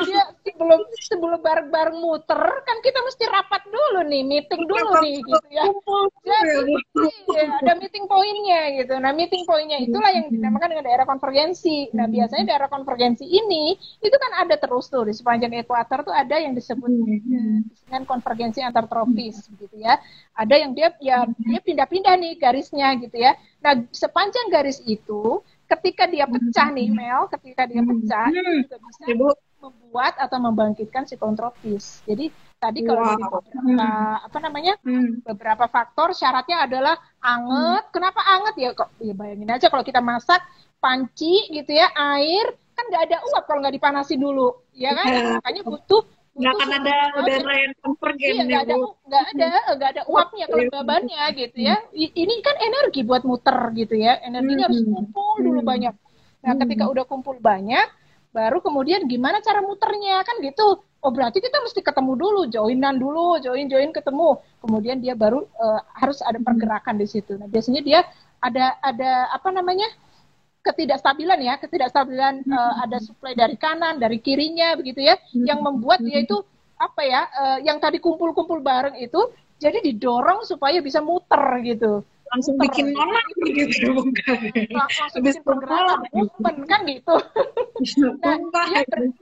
Ya, sebelum sebelum bareng-bareng muter kan kita mesti rapat dulu nih, meeting dulu nih gitu ya. Jadi ya, ada meeting poinnya gitu. Nah, meeting poinnya itulah yang dinamakan dengan daerah konvergensi. Nah, biasanya daerah konvergensi ini itu kan ada terus tuh di sepanjang ekuator tuh ada yang disebut dengan konvergensi antar tropis gitu ya. Ada yang dia ya dia pindah-pindah nih garisnya gitu ya. Nah, sepanjang garis itu ketika dia pecah nih Mel, ketika dia pecah hmm. itu juga bisa membuat atau membangkitkan siklon tropis. Jadi tadi kalau wow. dari beberapa hmm. apa namanya hmm. beberapa faktor syaratnya adalah anget. Hmm. Kenapa anget ya? Kok ya bayangin aja kalau kita masak panci gitu ya, air kan nggak ada uap kalau nggak dipanasi dulu, ya kan? Yeah. Makanya butuh nggak akan ada udara yang konvergen, nggak ada nggak ada nggak ada uapnya kelembabannya gitu ya. Ini kan energi buat muter gitu ya, energinya harus kumpul dulu banyak. Nah ketika udah kumpul banyak, baru kemudian gimana cara muternya kan gitu. Oh berarti kita mesti ketemu dulu, joinan dulu, join join ketemu, kemudian dia baru uh, harus ada pergerakan di situ. Nah biasanya dia ada ada apa namanya ketidakstabilan ya, ketidakstabilan mm-hmm. uh, ada suplai dari kanan, dari kirinya begitu ya, mm-hmm. yang membuat dia itu apa ya, uh, yang tadi kumpul-kumpul bareng itu, jadi didorong supaya bisa muter gitu. Langsung muter, bikin nolak gitu, bukan? Langsung bikin pergerakan, movement kan gitu. Nah, dia ber-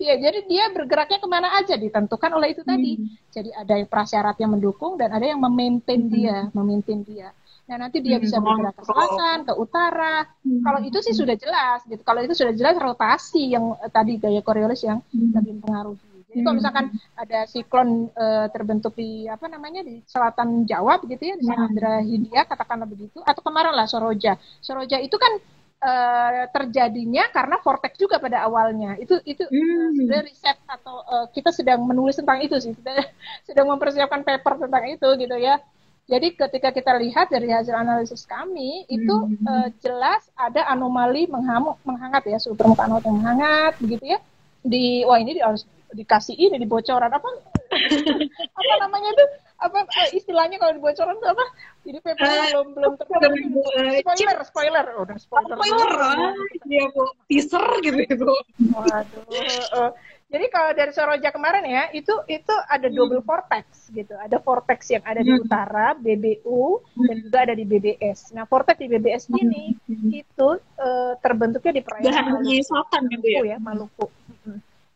ya jadi dia bergeraknya kemana aja ditentukan oleh itu tadi. Mm-hmm. Jadi ada prasyarat yang mendukung dan ada yang memaintain dia, memaintain dia. Nah nanti dia bisa bergerak ke selatan, ke utara. Hmm. Kalau itu sih sudah jelas, gitu. Kalau itu sudah jelas rotasi yang eh, tadi gaya Coriolis yang hmm. lebih mempengaruhi. Jadi kalau misalkan ada siklon eh, terbentuk di apa namanya di selatan Jawa, begitu ya, di Samudra Hindia, katakanlah begitu. Atau kemarin lah Seroja. Seroja itu kan eh, terjadinya karena vortex juga pada awalnya. Itu itu hmm. sudah riset atau eh, kita sedang menulis tentang itu sih. Kita sedang mempersiapkan paper tentang itu, gitu ya. Jadi ketika kita lihat dari hasil analisis kami, itu hmm. uh, jelas ada anomali menghamu, menghangat ya, suhu permukaan laut yang menghangat, begitu ya. Di, wah ini di, harus dikasih ini, di bocoran, apa apa namanya itu, apa istilahnya kalau di bocoran itu apa? Jadi papernya uh, belum, belum terlalu, spoiler, spoiler. Oh, udah spoiler. Spoiler, ya Bu, teaser gitu ya Bu. Waduh, uh, jadi kalau dari Seroja kemarin ya, itu itu ada double vortex gitu. Ada vortex yang ada di utara, B B U, dan juga ada di B B S. Nah, vortex di B B S ini, itu uh, terbentuknya di perairan Maluku ya, Maluku.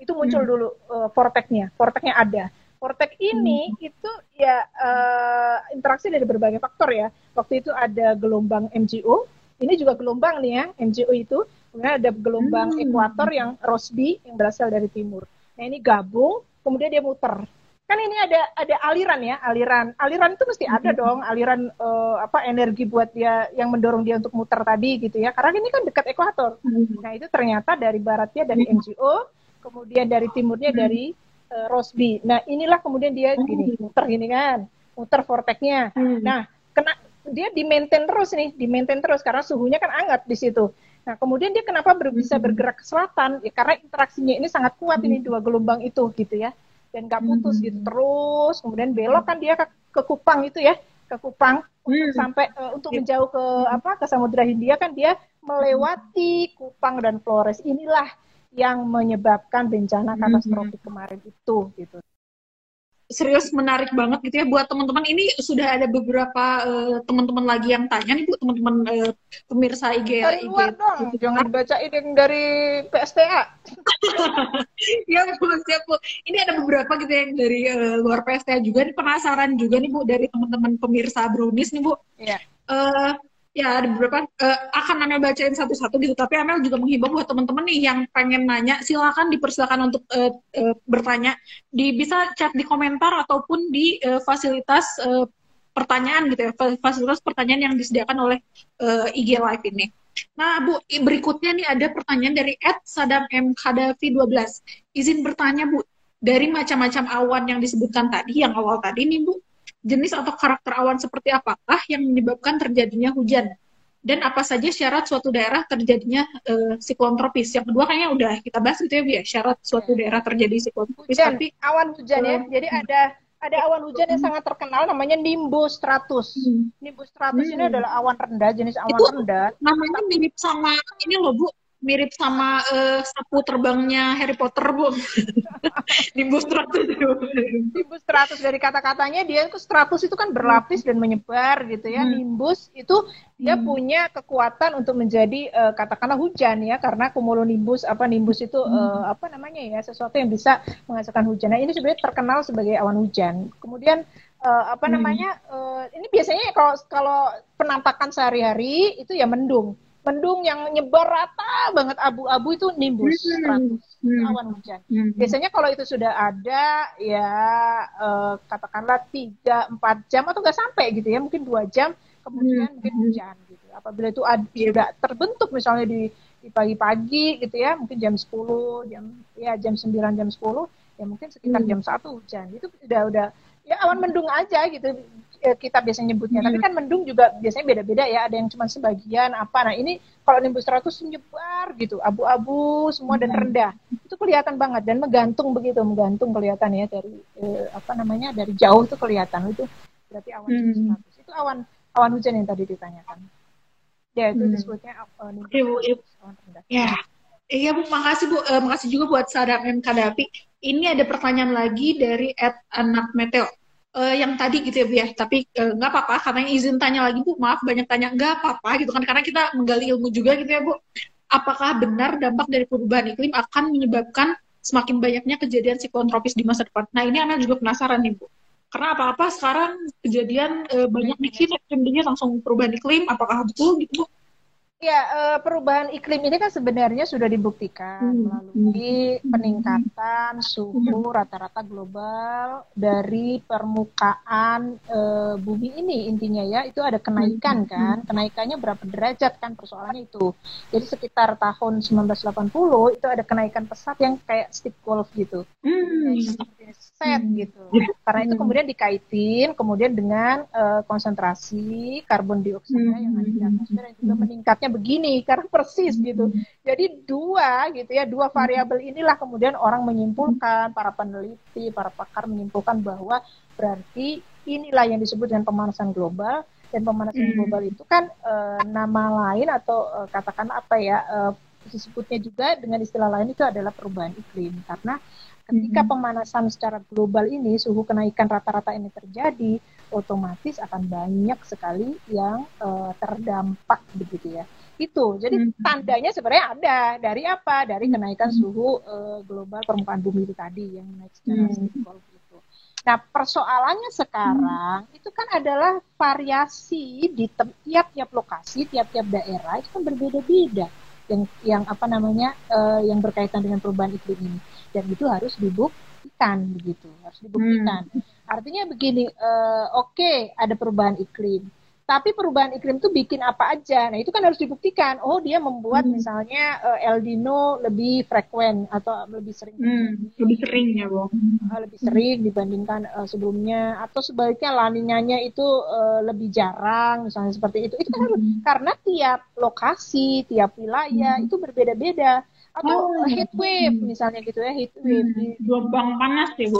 Itu muncul dulu uh, vortexnya, vortexnya ada. Vortex ini, itu ya uh, interaksi dari berbagai faktor ya. Waktu itu ada gelombang M J O, ini juga gelombang nih ya, M J O itu. Kemudian ada gelombang hmm. Ekuator yang Rossby yang berasal dari timur. Nah ini gabung, kemudian dia muter. Kan ini ada ada aliran ya, aliran. Aliran itu mesti ada dong, aliran uh, apa energi buat dia yang mendorong dia untuk muter tadi gitu ya. Karena ini kan dekat ekuator. Hmm. Nah itu ternyata dari baratnya dari M J O, kemudian dari timurnya dari uh, Rossby. Nah inilah kemudian dia gini, muter gini kan, muter vortexnya. Hmm. Nah kena dia di maintain terus nih, di maintain terus karena suhunya kan hangat di situ. Nah, kemudian dia kenapa ber- bisa bergerak ke selatan? Ya, karena interaksinya ini sangat kuat, ini dua gelombang itu gitu ya. Dan gak putus gitu terus. Kemudian belok kan dia ke, ke Kupang itu ya, ke Kupang untuk sampai uh, untuk menjauh ke apa? Ke Samudra Hindia kan dia melewati Kupang dan Flores. Inilah yang menyebabkan bencana katastrofik kemarin itu gitu. Serius menarik banget gitu ya buat teman-teman. Ini sudah ada beberapa uh, teman-teman lagi yang tanya nih Bu, teman-teman uh, pemirsa I G. Dari luar I G dong, jangan bacain yang dari P S T A. Ya Bu, siap Bu. Ini ada beberapa gitu yang dari uh, luar P S T A juga. Ini penasaran juga nih Bu dari teman-teman pemirsa Brownies nih Bu. Iya. Uh, ya ada beberapa, uh, akan Amel bacain satu-satu gitu, tapi Amel juga menghimbau buat teman-teman nih yang pengen nanya, silakan dipersilakan untuk uh, uh, bertanya, di, bisa chat di komentar ataupun di uh, fasilitas uh, pertanyaan gitu ya, fasilitas pertanyaan yang disediakan oleh uh, I G Live ini. Nah Bu, berikutnya nih ada pertanyaan dari et sadam m khadafi dua belas, izin bertanya Bu, dari macam-macam awan yang disebutkan tadi, yang awal tadi nih Bu, jenis atau karakter awan seperti apakah yang menyebabkan terjadinya hujan? Dan apa saja syarat suatu daerah terjadinya uh, siklon tropis? Yang kedua kayaknya udah kita bahas gitu ya, Bu, ya. Syarat suatu daerah terjadi siklon tropis. Hujan, tapi awan hujan ya. Jadi ada ada awan hujan yang sangat terkenal namanya nimbus stratus. Hmm. Nimbus stratus hmm. ini adalah awan rendah, jenis awan itu rendah. Namanya mirip sama ini loh, Bu. Mirip sama uh, sapu terbangnya Harry Potter, Bu. Nimbus stratus. Nimbus stratus dari kata-katanya dia itu stratus itu kan berlapis dan menyebar gitu ya. Hmm. Nimbus itu dia hmm. punya kekuatan untuk menjadi uh, katakanlah hujan ya, karena cumulonimbus apa nimbus itu hmm. uh, apa namanya ya, sesuatu yang bisa menghasilkan hujan. Nah, ini sebenarnya terkenal sebagai awan hujan. Kemudian uh, apa hmm. namanya? Uh, ini biasanya kalau kalau penampakan sehari-hari itu ya mendung. mendung yang nyebar rata banget abu-abu itu nimbus seratus awan hujan. Biasanya kalau itu sudah ada ya eh, katakanlah tiga sampai empat jam atau nggak sampai gitu ya, mungkin dua jam kemudian mungkin hujan gitu. Apabila itu sudah terbentuk misalnya di, di pagi-pagi gitu ya, mungkin jam sepuluh, jam ya jam sembilan, jam sepuluh, ya mungkin sekitar jam satu hujan. Itu udah udah ya awan mendung aja gitu. Kita biasanya nyebutnya, tapi kan mendung juga biasanya beda-beda ya, ada yang cuma sebagian apa. Nah ini kalau nimbus seratus menyebar gitu, abu-abu semua dan rendah, itu kelihatan banget dan menggantung begitu, menggantung kelihatan ya dari eh, apa namanya dari jauh tuh kelihatan, itu berarti awan nimbus seratus. Itu awan awan hujan yang tadi ditanyakan. Ya itu disebutnya uh, nimbus seratus, awan rendah. Ya, iya Bu, makasih Bu, uh, makasih juga buat Sadam dan Kadapi. Ini ada pertanyaan lagi dari at anak meteo. Uh, yang tadi gitu ya Bu ya, tapi nggak uh, apa-apa, karena izin tanya lagi Bu, maaf banyak tanya, nggak apa-apa gitu kan, karena kita menggali ilmu juga gitu ya Bu. Apakah benar dampak dari perubahan iklim akan menyebabkan semakin banyaknya kejadian siklon tropis di masa depan? Nah ini Ana juga penasaran nih Bu, karena apa-apa sekarang kejadian uh, banyak dikit, kemudian langsung perubahan iklim, apakah betul gitu Bu? Ya, perubahan iklim ini kan sebenarnya sudah dibuktikan melalui peningkatan suhu rata-rata global dari permukaan uh, bumi ini intinya ya, itu ada kenaikan kan, kenaikannya berapa derajat kan persoalannya itu. Jadi sekitar tahun seribu sembilan ratus delapan puluh itu ada kenaikan pesat yang kayak steep curve gitu, kayak set gitu. Karena itu kemudian dikaitin kemudian dengan uh, konsentrasi karbon dioksida yang ada di atmosfer yang juga meningkatnya begini karena persis gitu. Jadi dua gitu ya, dua variabel inilah kemudian orang menyimpulkan, para peneliti, para pakar menyimpulkan bahwa berarti inilah yang disebut dengan pemanasan global. Dan pemanasan global itu kan e, nama lain atau e, katakanlah apa ya, e, disebutnya juga dengan istilah lain itu adalah perubahan iklim. Karena ketika pemanasan secara global ini, suhu kenaikan rata-rata ini terjadi, otomatis akan banyak sekali yang uh, terdampak begitu ya. Itu, jadi tandanya sebenarnya ada. Dari apa? Dari kenaikan suhu uh, global permukaan bumi itu tadi yang naik secara global gitu. Nah persoalannya sekarang itu kan adalah variasi di tiap-tiap lokasi, tiap-tiap daerah itu kan berbeda-beda yang yang apa namanya uh, yang berkaitan dengan perubahan iklim ini. Dan itu harus dibuktikan begitu, harus dibuktikan. Hmm. Artinya begini, uh, oke okay, ada perubahan iklim, tapi perubahan iklim itu bikin apa aja? Nah itu kan harus dibuktikan. Oh dia membuat hmm. misalnya uh, El Nino lebih frekuen atau lebih sering, hmm. lebih sering ya Bu, uh, lebih sering dibandingkan uh, sebelumnya, atau sebaliknya La Niña-nya itu uh, lebih jarang, misalnya seperti itu. Itu kan hmm. karena tiap lokasi, tiap wilayah hmm. itu berbeda-beda. Atau oh, heat wave hmm. misalnya gitu ya, heat wave di gelombang panas ya Bu,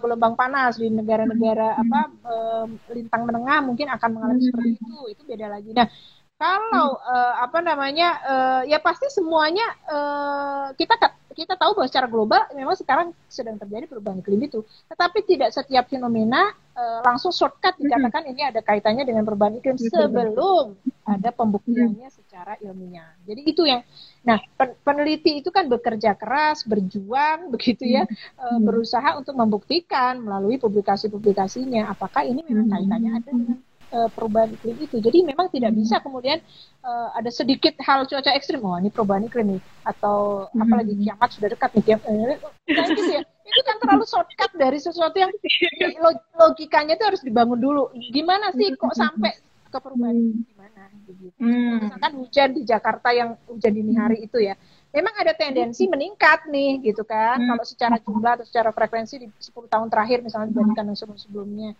gelombang panas di negara-negara hmm. apa um, lintang menengah mungkin akan mengalami hmm. seperti itu, itu beda lagi. Nah kalau hmm. uh, apa namanya uh, ya pasti semuanya uh, kita kita tahu bahwa secara global memang sekarang sedang terjadi perubahan iklim itu, tetapi tidak setiap fenomena uh, langsung shortcut dikatakan hmm. ini ada kaitannya dengan perubahan iklim hmm. sebelum ada pembuktiannya hmm. secara ilmiah. Jadi itu yang, nah peneliti itu kan bekerja keras, berjuang begitu ya, hmm. berusaha untuk membuktikan melalui publikasi-publikasinya apakah ini memang kaitannya ada dengan perubahan iklim itu. Jadi memang tidak bisa kemudian uh, ada sedikit hal cuaca ekstrim, oh ini perubahan iklim nih, atau hmm. apalagi kiamat sudah dekat nih, kiamat, eh, kayak gitu ya. Itu kan terlalu shortcut dari sesuatu yang logikanya itu harus dibangun dulu. Gimana sih kok sampai ke perubahan hmm. gimana begitu. Hmm. Misalkan hujan di Jakarta yang hujan dini hari itu ya, memang ada tendensi meningkat nih gitu kan, hmm. kalau secara jumlah atau secara frekuensi di sepuluh tahun terakhir misalnya dibandingkan dengan sebelumnya.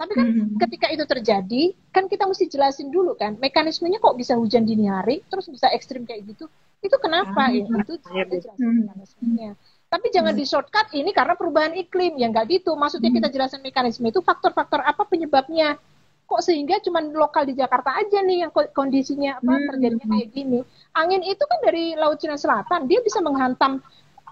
Tapi kan hmm. ketika itu terjadi, kan kita mesti jelasin dulu kan, mekanismenya kok bisa hujan dini hari, terus bisa ekstrim kayak gitu, itu kenapa ya, ya? Itu ya, jelasin mekanismenya. Hmm. Tapi jangan di shortcut ini karena perubahan iklim, ya nggak gitu, maksudnya kita jelasin mekanisme itu, faktor-faktor apa penyebabnya, kok sehingga cuma lokal di Jakarta aja nih yang kondisinya apa terjadinya kayak gini. Angin itu kan dari Laut Cina Selatan, dia bisa menghantam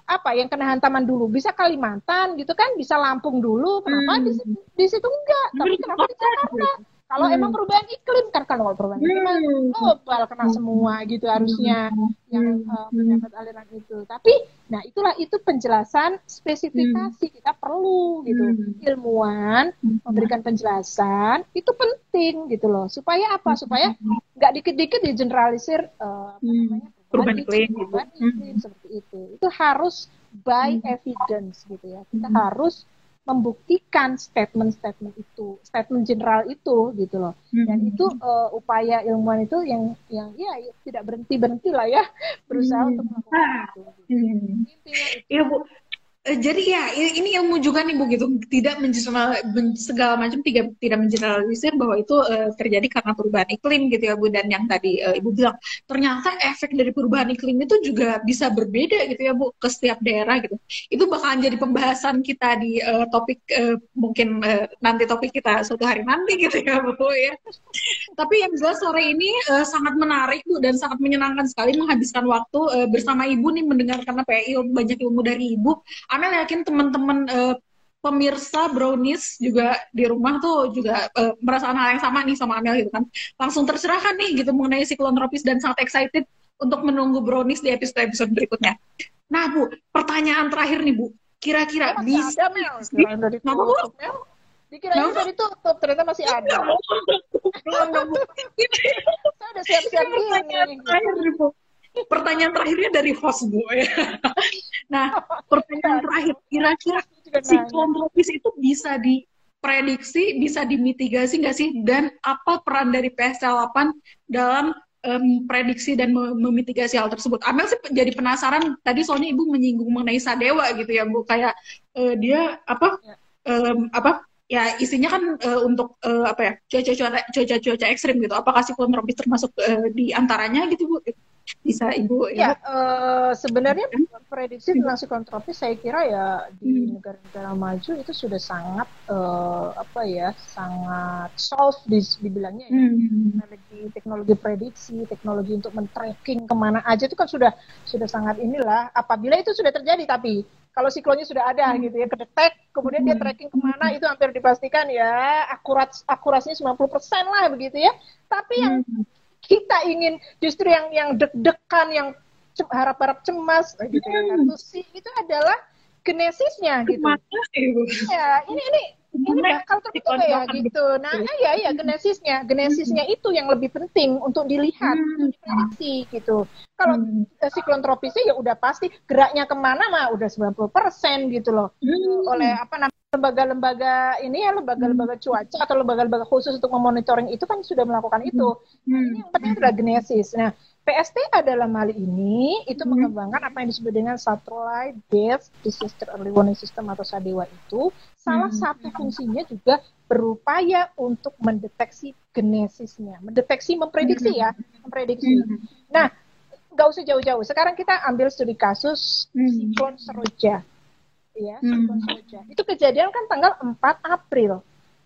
apa yang kena hantaman dulu, bisa Kalimantan gitu kan, bisa Lampung dulu, kenapa hmm. di, di situ enggak, tapi kenapa di Jakarta? Kalau hmm. emang perubahan iklim kan, kalau perubahan iklim hmm. global kena semua gitu harusnya hmm. yang uh, mendapat aliran itu. Tapi nah itulah itu penjelasan spesifikasi hmm. kita perlu gitu. Hmm. Ilmuwan memberikan penjelasan itu penting gitu loh. Supaya apa? Supaya nggak dikit-dikit digeneralisir uh, apa namanya perubahan iklim, perubahan iklim hmm. seperti itu. Itu harus by hmm. evidence gitu ya. Kita hmm. harus membuktikan statement-statement itu, statement general itu gitu loh. Dan mm-hmm. itu uh, upaya ilmuwan itu yang yang ya, ya tidak berhenti berhenti lah ya berusaha mm-hmm. untuk melakukan itu. Mm-hmm. Iya Bu, jadi ya ini ilmu juga nih Bu gitu, tidak menjeneral segala macam tidak tidak menjeneralisir bahwa itu uh, terjadi karena perubahan iklim gitu ya Bu. Dan yang tadi uh, Ibu bilang ternyata efek dari perubahan iklim itu juga bisa berbeda gitu ya Bu ke setiap daerah gitu. Itu bakalan jadi pembahasan kita di uh, topik uh, mungkin uh, nanti topik kita suatu hari nanti gitu ya Bu ya. Tapi yang jelas sore ini uh, sangat menarik Bu dan sangat menyenangkan sekali menghabiskan waktu uh, bersama Ibu nih mendengarkan apa ya, banyak ilmu dari Ibu. Amel yakin teman-teman uh, pemirsa Brownies juga di rumah tuh juga uh, merasakan hal yang sama nih sama Amel gitu kan. Langsung tercerahkan nih gitu mengenai siklon tropis dan sangat excited untuk menunggu Brownies di episode-episode berikutnya. Nah Bu, pertanyaan terakhir nih Bu. Kira-kira oh, bisa... Masih ada Mel. Kenapa Bu? Dikirain tadi tutup, ternyata masih ada. Saya udah siap-siap ini. Terakhir nih Bu. Pertanyaan terakhirnya dari host Bu ya. Nah, pertanyaan terakhir, kira-kira siklon tropis itu bisa diprediksi, bisa dimitigasi nggak sih? Dan apa peran dari P S T L delapan dalam memprediksi um, dan memitigasi hal tersebut? Amel sih jadi penasaran, tadi soalnya Ibu menyinggung mengenai Sadewa gitu ya Bu, kayak uh, dia apa, ya. Um, apa? Ya isinya kan uh, untuk uh, apa ya, cuaca-cuaca ekstrim gitu, apakah siklon tropis termasuk uh, di antaranya gitu Bu? Bisa Ibu ya, ya uh, sebenarnya prediksi tentang siklon tropis saya kira ya di negara-negara maju itu sudah sangat uh, apa ya sangat solve dibilangnya ya. hmm. teknologi teknologi prediksi, teknologi untuk men-tracking kemana aja itu kan sudah sudah sangat inilah apabila itu sudah terjadi. Tapi kalau siklonnya sudah ada hmm. gitu ya kedetek, kemudian dia tracking kemana itu hampir dipastikan ya akurat akurasinya sembilan puluh persen lah begitu ya. Tapi yang hmm. kita ingin justru yang yang deg-degan, yang harap-harap cemas, gitu ya. Sih itu adalah genesisnya, gitu. Ya, ini ini ini bakal tertutup ya, gitu. Nah, ya ya genesisnya, genesisnya itu yang lebih penting untuk dilihat, untuk diprediksi, gitu. Kalau siklon tropisnya ya udah pasti geraknya kemana mah udah sembilan puluh persen gitu loh. Oleh apa namanya? Lembaga-lembaga ini ya lembaga-lembaga cuaca atau lembaga-lembaga khusus untuk memonitoring itu kan sudah melakukan itu. Nah, ini yang penting adalah genesis. Nah, P S T dalam hal ini itu mengembangkan apa yang disebut dengan satellite based disaster early warning system atau Sadewa itu salah satu fungsinya juga berupaya untuk mendeteksi genesisnya, mendeteksi memprediksi ya, memprediksi. Nah, nggak usah jauh-jauh. Sekarang kita ambil studi kasus siklon Seroja. Ya, siklon Seroja. Hmm. Itu kejadian kan tanggal empat April.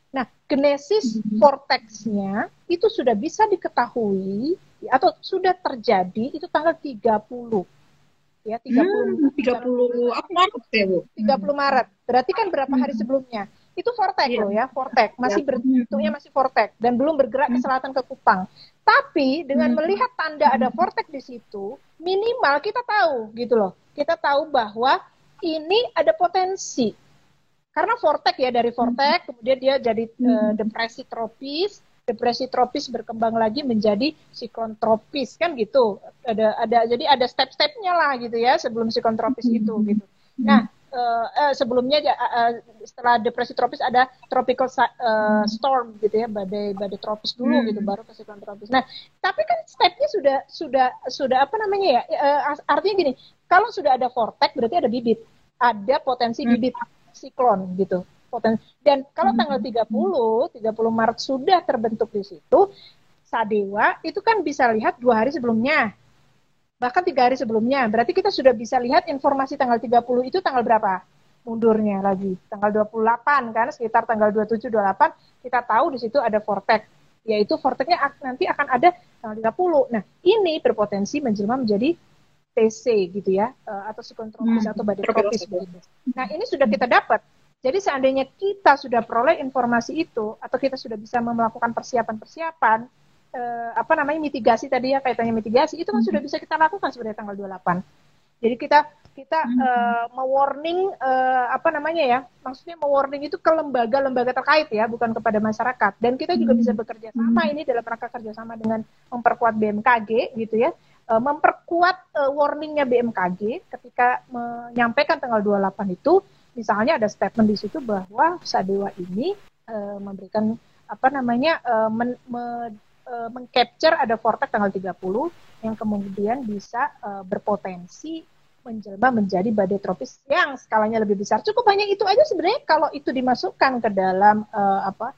Nah, genesis hmm. vortexnya itu sudah bisa diketahui atau sudah terjadi itu tanggal tiga puluh. Ya, tiga puluh hmm, tiga puluh, tiga puluh apa Maret ya, Bu? tiga puluh Maret. Berarti kan berapa hari sebelumnya? Itu vortex yeah. loh ya, vortex. Masih bentuknya masih vortex dan belum bergerak ke selatan ke Kupang. Tapi dengan melihat tanda ada vortex di situ, minimal kita tahu gitu loh. Kita tahu bahwa ini ada potensi karena vortex ya, dari vortex kemudian dia jadi uh, depresi tropis, depresi tropis berkembang lagi menjadi siklon tropis kan gitu. Ada ada jadi ada step-stepnya lah gitu ya sebelum siklon tropis itu gitu. Nah uh, uh, sebelumnya uh, setelah depresi tropis ada tropical uh, storm gitu ya, badai badai tropis dulu gitu baru ke siklon tropis. Nah tapi kan stepnya sudah sudah sudah apa namanya ya uh, artinya gini. Kalau sudah ada vortex berarti ada bibit, ada potensi bibit siklon gitu. Potensi. Dan kalau tanggal tiga puluh Maret sudah terbentuk di situ, Sadewa itu kan bisa lihat dua hari sebelumnya, bahkan tiga hari sebelumnya. Berarti kita sudah bisa lihat informasi tanggal tiga puluh itu tanggal berapa? Mundurnya lagi, tanggal dua puluh delapan kan, sekitar tanggal dua puluh tujuh dua puluh delapan kita tahu di situ ada vortex. Yaitu vortexnya nanti akan ada tanggal tiga puluh. Nah ini berpotensi menjelma menjadi T C gitu ya, atau siklon tropis atau badai tropis begitu. Nah ini sudah kita dapat Jadi seandainya kita sudah peroleh informasi itu, atau kita sudah bisa melakukan persiapan-persiapan, eh, apa namanya, mitigasi tadi ya, kaitannya mitigasi, itu kan mm-hmm. sudah bisa kita lakukan sebenarnya tanggal dua puluh delapan. Jadi kita kita mm-hmm. eh, mewarning, eh, apa namanya ya, maksudnya mewarning itu ke lembaga-lembaga terkait ya, bukan kepada masyarakat. Dan kita juga mm-hmm. bisa bekerja sama mm-hmm. ini dalam rangka kerjasama dengan memperkuat B M K G gitu ya, eh, memperkuat eh, warningnya B M K G ketika menyampaikan tanggal dua puluh delapan itu. Misalnya ada statement di situ bahwa Sadewa ini e, memberikan apa namanya e, men, me, e, mengcapture ada vortex tanggal tiga puluh yang kemudian bisa e, berpotensi menjelma menjadi badai tropis yang skalanya lebih besar. Cukup hanya itu aja sebenarnya kalau itu dimasukkan ke dalam e, apa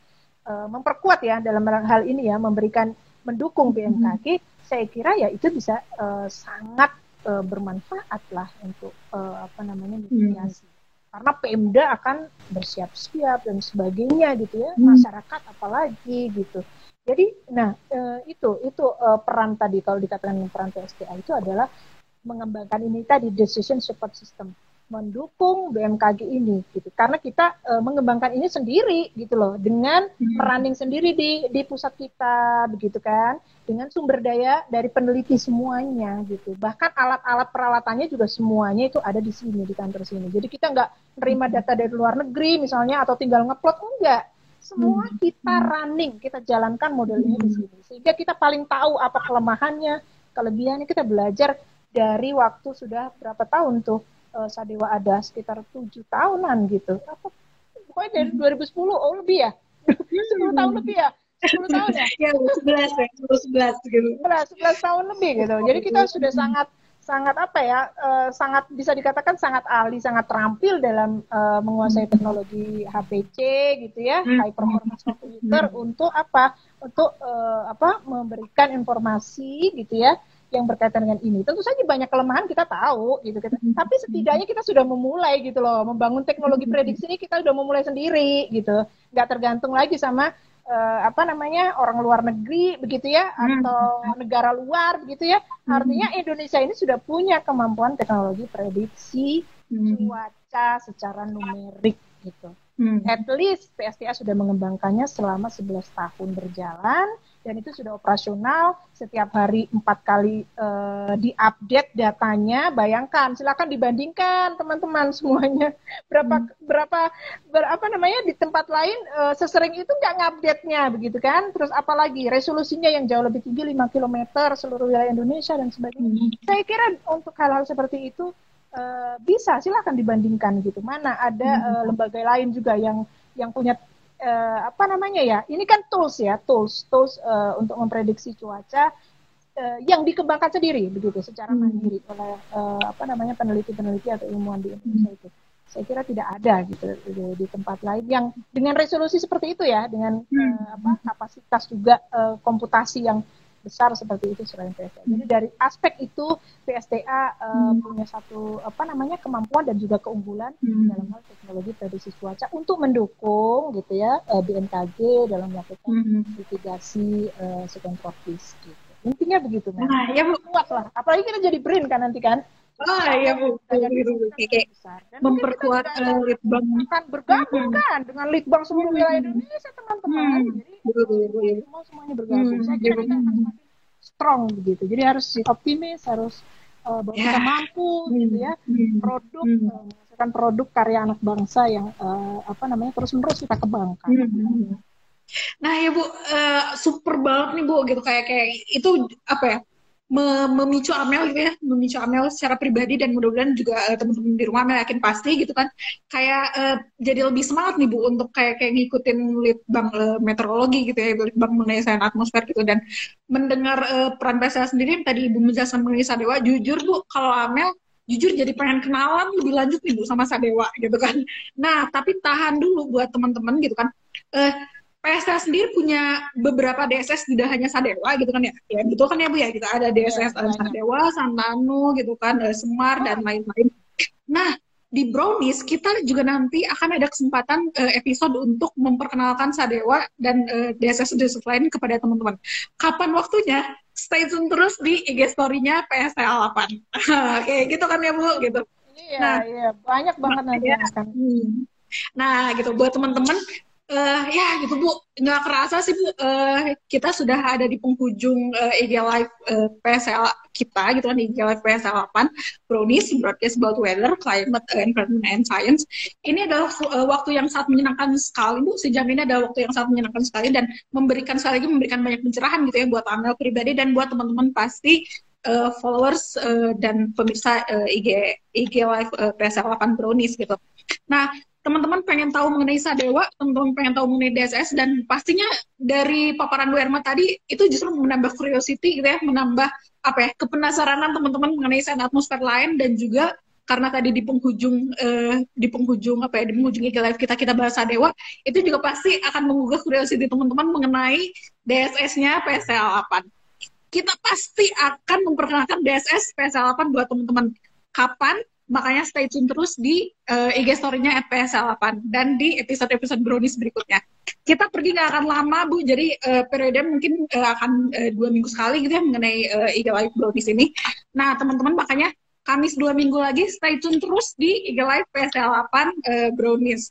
e, memperkuat ya dalam hal ini ya, memberikan mendukung B M K G, hmm. saya kira ya itu bisa e, sangat e, bermanfaat lah untuk e, apa namanya mitigasi. Hmm. Karena Pemda akan bersiap-siap dan sebagainya gitu ya, hmm. masyarakat apalagi gitu. Jadi, nah e, itu itu e, peran tadi kalau dikatakan peran P S T L itu adalah mengembangkan ini tadi decision support system, mendukung B M K G ini gitu. Karena kita e, mengembangkan ini sendiri gitu loh, dengan hmm. running sendiri di di pusat kita begitu kan, dengan sumber daya dari peneliti semuanya gitu, bahkan alat-alat peralatannya juga semuanya itu ada di sini, di kantor sini. Jadi kita nggak nerima data dari luar negeri misalnya atau tinggal ngeplot, enggak, semua kita running, kita jalankan model ini di sini, sehingga kita paling tahu apa kelemahannya, kelebihannya. Kita belajar dari waktu sudah berapa tahun tuh uh, Sadewa ada sekitar tujuh tahunan gitu, apa pokoknya dari dua ribu sepuluh oh lebih ya sepuluh tahun lebih ya sepuluh tahun ya? sebelas tahun lebih gitu. Jadi kita sudah sangat sangat apa ya? Uh, sangat bisa dikatakan sangat ahli, sangat terampil dalam uh, menguasai teknologi H P C gitu ya, high performance computer untuk apa? Untuk uh, apa? memberikan informasi gitu ya yang berkaitan dengan ini. Tentu saja banyak kelemahan kita tahu gitu, kita, tapi setidaknya kita sudah memulai gitu loh, membangun teknologi prediksi ini kita sudah memulai sendiri gitu. Nggak tergantung lagi sama Uh, apa namanya orang luar negeri begitu ya, atau hmm. negara luar begitu ya. Artinya Indonesia ini sudah punya kemampuan teknologi prediksi hmm. cuaca secara numerik gitu. hmm. At least P S T A sudah mengembangkannya selama sebelas tahun berjalan, dan itu sudah operasional setiap hari empat kali uh, diupdate datanya. Bayangkan, silakan dibandingkan teman-teman semuanya berapa hmm. berapa ber, apa namanya di tempat lain uh, sesering itu nggak ngupdate-nya begitu kan. Terus apalagi resolusinya yang jauh lebih tinggi, lima kilometer seluruh wilayah Indonesia dan sebagainya. hmm. Saya kira untuk hal-hal seperti itu uh, bisa silakan dibandingkan gitu. Mana ada hmm. uh, lembaga lain juga yang yang punya Uh, apa namanya ya, ini kan tools ya, tools tools uh, untuk memprediksi cuaca uh, yang dikembangkan sendiri begitu secara mandiri oleh uh, apa namanya peneliti-peneliti atau ilmuwan di Indonesia itu. Saya kira tidak ada gitu di, di tempat lain yang dengan resolusi seperti itu ya, dengan uh, apa kapasitas juga uh, komputasi yang besar seperti itu selain P S T A. Jadi dari aspek itu P S T A uh, hmm. punya satu apa namanya kemampuan dan juga keunggulan hmm. dalam hal teknologi prediksi cuaca untuk mendukung gitu ya B M K G dalam melakukan hmm. mitigasi uh, siklon tropis gitu. Intinya begitu kan. Nah, ya Bu, kuat lah. Apalagi kita jadi BRIN kan nanti kan. Oh iya Bu. Kayak memperkuat litbang akan bergabung hmm. kan dengan litbang seluruh wilayah Indonesia teman-teman. Hmm. Jadi semua semuanya bergabung. Hmm. Saya kira kita akan semakin strong begitu. Jadi harus optimis, harus uh, bahwa kita mampu hmm. gitu ya. Produk hmm. uh, menghasilkan produk karya anak bangsa yang uh, apa namanya terus-menerus kita kembangkan. Hmm. Nah ya Bu, uh, super banget nih Bu gitu, kayak kayak itu apa ya? memicu Amel gitu ya, memicu Amel secara pribadi, dan mudah-mudahan juga uh, teman-teman di rumah Amel yakin pasti gitu kan, kayak uh, jadi lebih semangat nih Bu untuk kayak kayak ngikutin litbang uh, meteorologi gitu ya, litbang mengenai sains atmosfer gitu. Dan mendengar uh, peran P S L sendiri tadi Ibu menjelaskan mengenai Sadewa, jujur Bu, kalau Amel jujur jadi pengen kenalan lebih lanjut nih Bu sama Sadewa gitu kan. Nah tapi tahan dulu buat teman-teman gitu kan, uh, P S T L sendiri punya beberapa D S S, tidak hanya Sadewa gitu kan ya, ya betul kan ya Bu ya, kita ada D S S ya, ada Sadewa, Santanu gitu kan, Semar, oh. dan lain-lain. Nah di Brownies kita juga nanti akan ada kesempatan uh, episode untuk memperkenalkan Sadewa dan uh, D S S-D S S lain kepada teman-teman. Kapan waktunya? Stay tune terus di I G story-nya P S T L delapan. Oke, gitu kan ya Bu gitu. Iya, nah, iya banyak banget nanti ya. Kan. Hmm. Nah gitu buat teman-teman, uh, ya gitu Bu, nggak kerasa sih Bu, uh, kita sudah ada di penghujung uh, I G Live uh, P S L kita gitu kan, I G Live P S L delapan Brownies Broadcast About Weather, Climate, Environment and Science. Ini adalah uh, waktu yang sangat menyenangkan sekali Bu, sejam ini adalah waktu yang sangat menyenangkan sekali dan memberikan sekali lagi memberikan banyak pencerahan gitu ya buat Amel pribadi dan buat teman-teman pasti uh, followers uh, dan pemirsa uh, IG IG Live uh, P S L delapan Brownies gitu. Nah, teman-teman pengen tahu mengenai Sadewa, teman-teman pengen tahu mengenai D S S, dan pastinya dari paparan Bu Erma tadi, itu justru menambah curiosity gitu ya, menambah apa ya, kepenasaranan teman-teman mengenai sains atmosfer lain, dan juga karena tadi di penghujung, eh, di penghujung apa ya, di penghujung I G Live kita, kita bahas Sadewa, itu juga pasti akan menggugah curiosity teman-teman mengenai D S S-nya P S T L delapan. Kita pasti akan memperkenalkan D S S P S T L delapan buat teman-teman. Kapan? Makanya stay tune terus di uh, I G story-nya at P S L delapan dan di episode-episode Brownies berikutnya. Kita pergi nggak akan lama Bu, jadi uh, periode mungkin uh, akan uh, dua minggu sekali gitu ya mengenai uh, I G Live Brownies ini. Nah teman-teman makanya Kamis dua minggu lagi stay tune terus di I G Live P S L delapan uh, Brownies.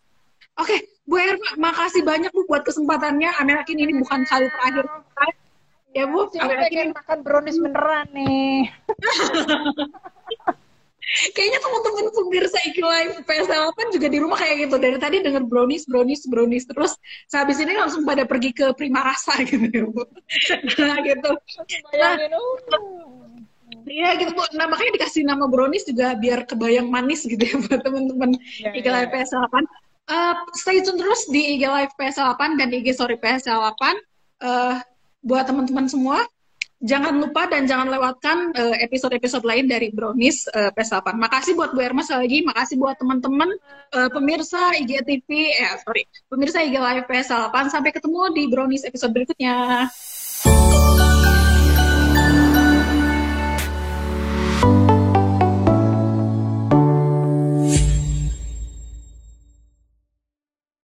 Oke, okay, Bu Erma, makasih banyak Bu buat kesempatannya. Amin yakin ini bukan kali terakhir. Ya Bu, amin yakin makan brownies beneran nih. Kayaknya teman-teman pemirsa I Q Live P S L delapan juga di rumah kayak gitu. Dari tadi denger brownies, brownies, brownies terus. Sehabis ini langsung pada pergi ke Prima Rasa gitu ya Bu. Nah gitu. Nah, iya gitu Bu. Nah makanya dikasih nama brownies juga biar kebayang manis gitu ya buat teman-teman I Q Live P S L delapan. Uh, stay tune terus di I G Live P S L delapan dan I G Story P S L delapan. Uh, buat teman-teman semua. Jangan lupa dan jangan lewatkan episode-episode uh, lain dari Brownies uh, P S delapan. Makasih buat Bu Erma sekali lagi, makasih buat teman-teman uh, pemirsa I G T V, eh sorry, pemirsa I G Live P S delapan. Sampai ketemu di Brownies episode berikutnya.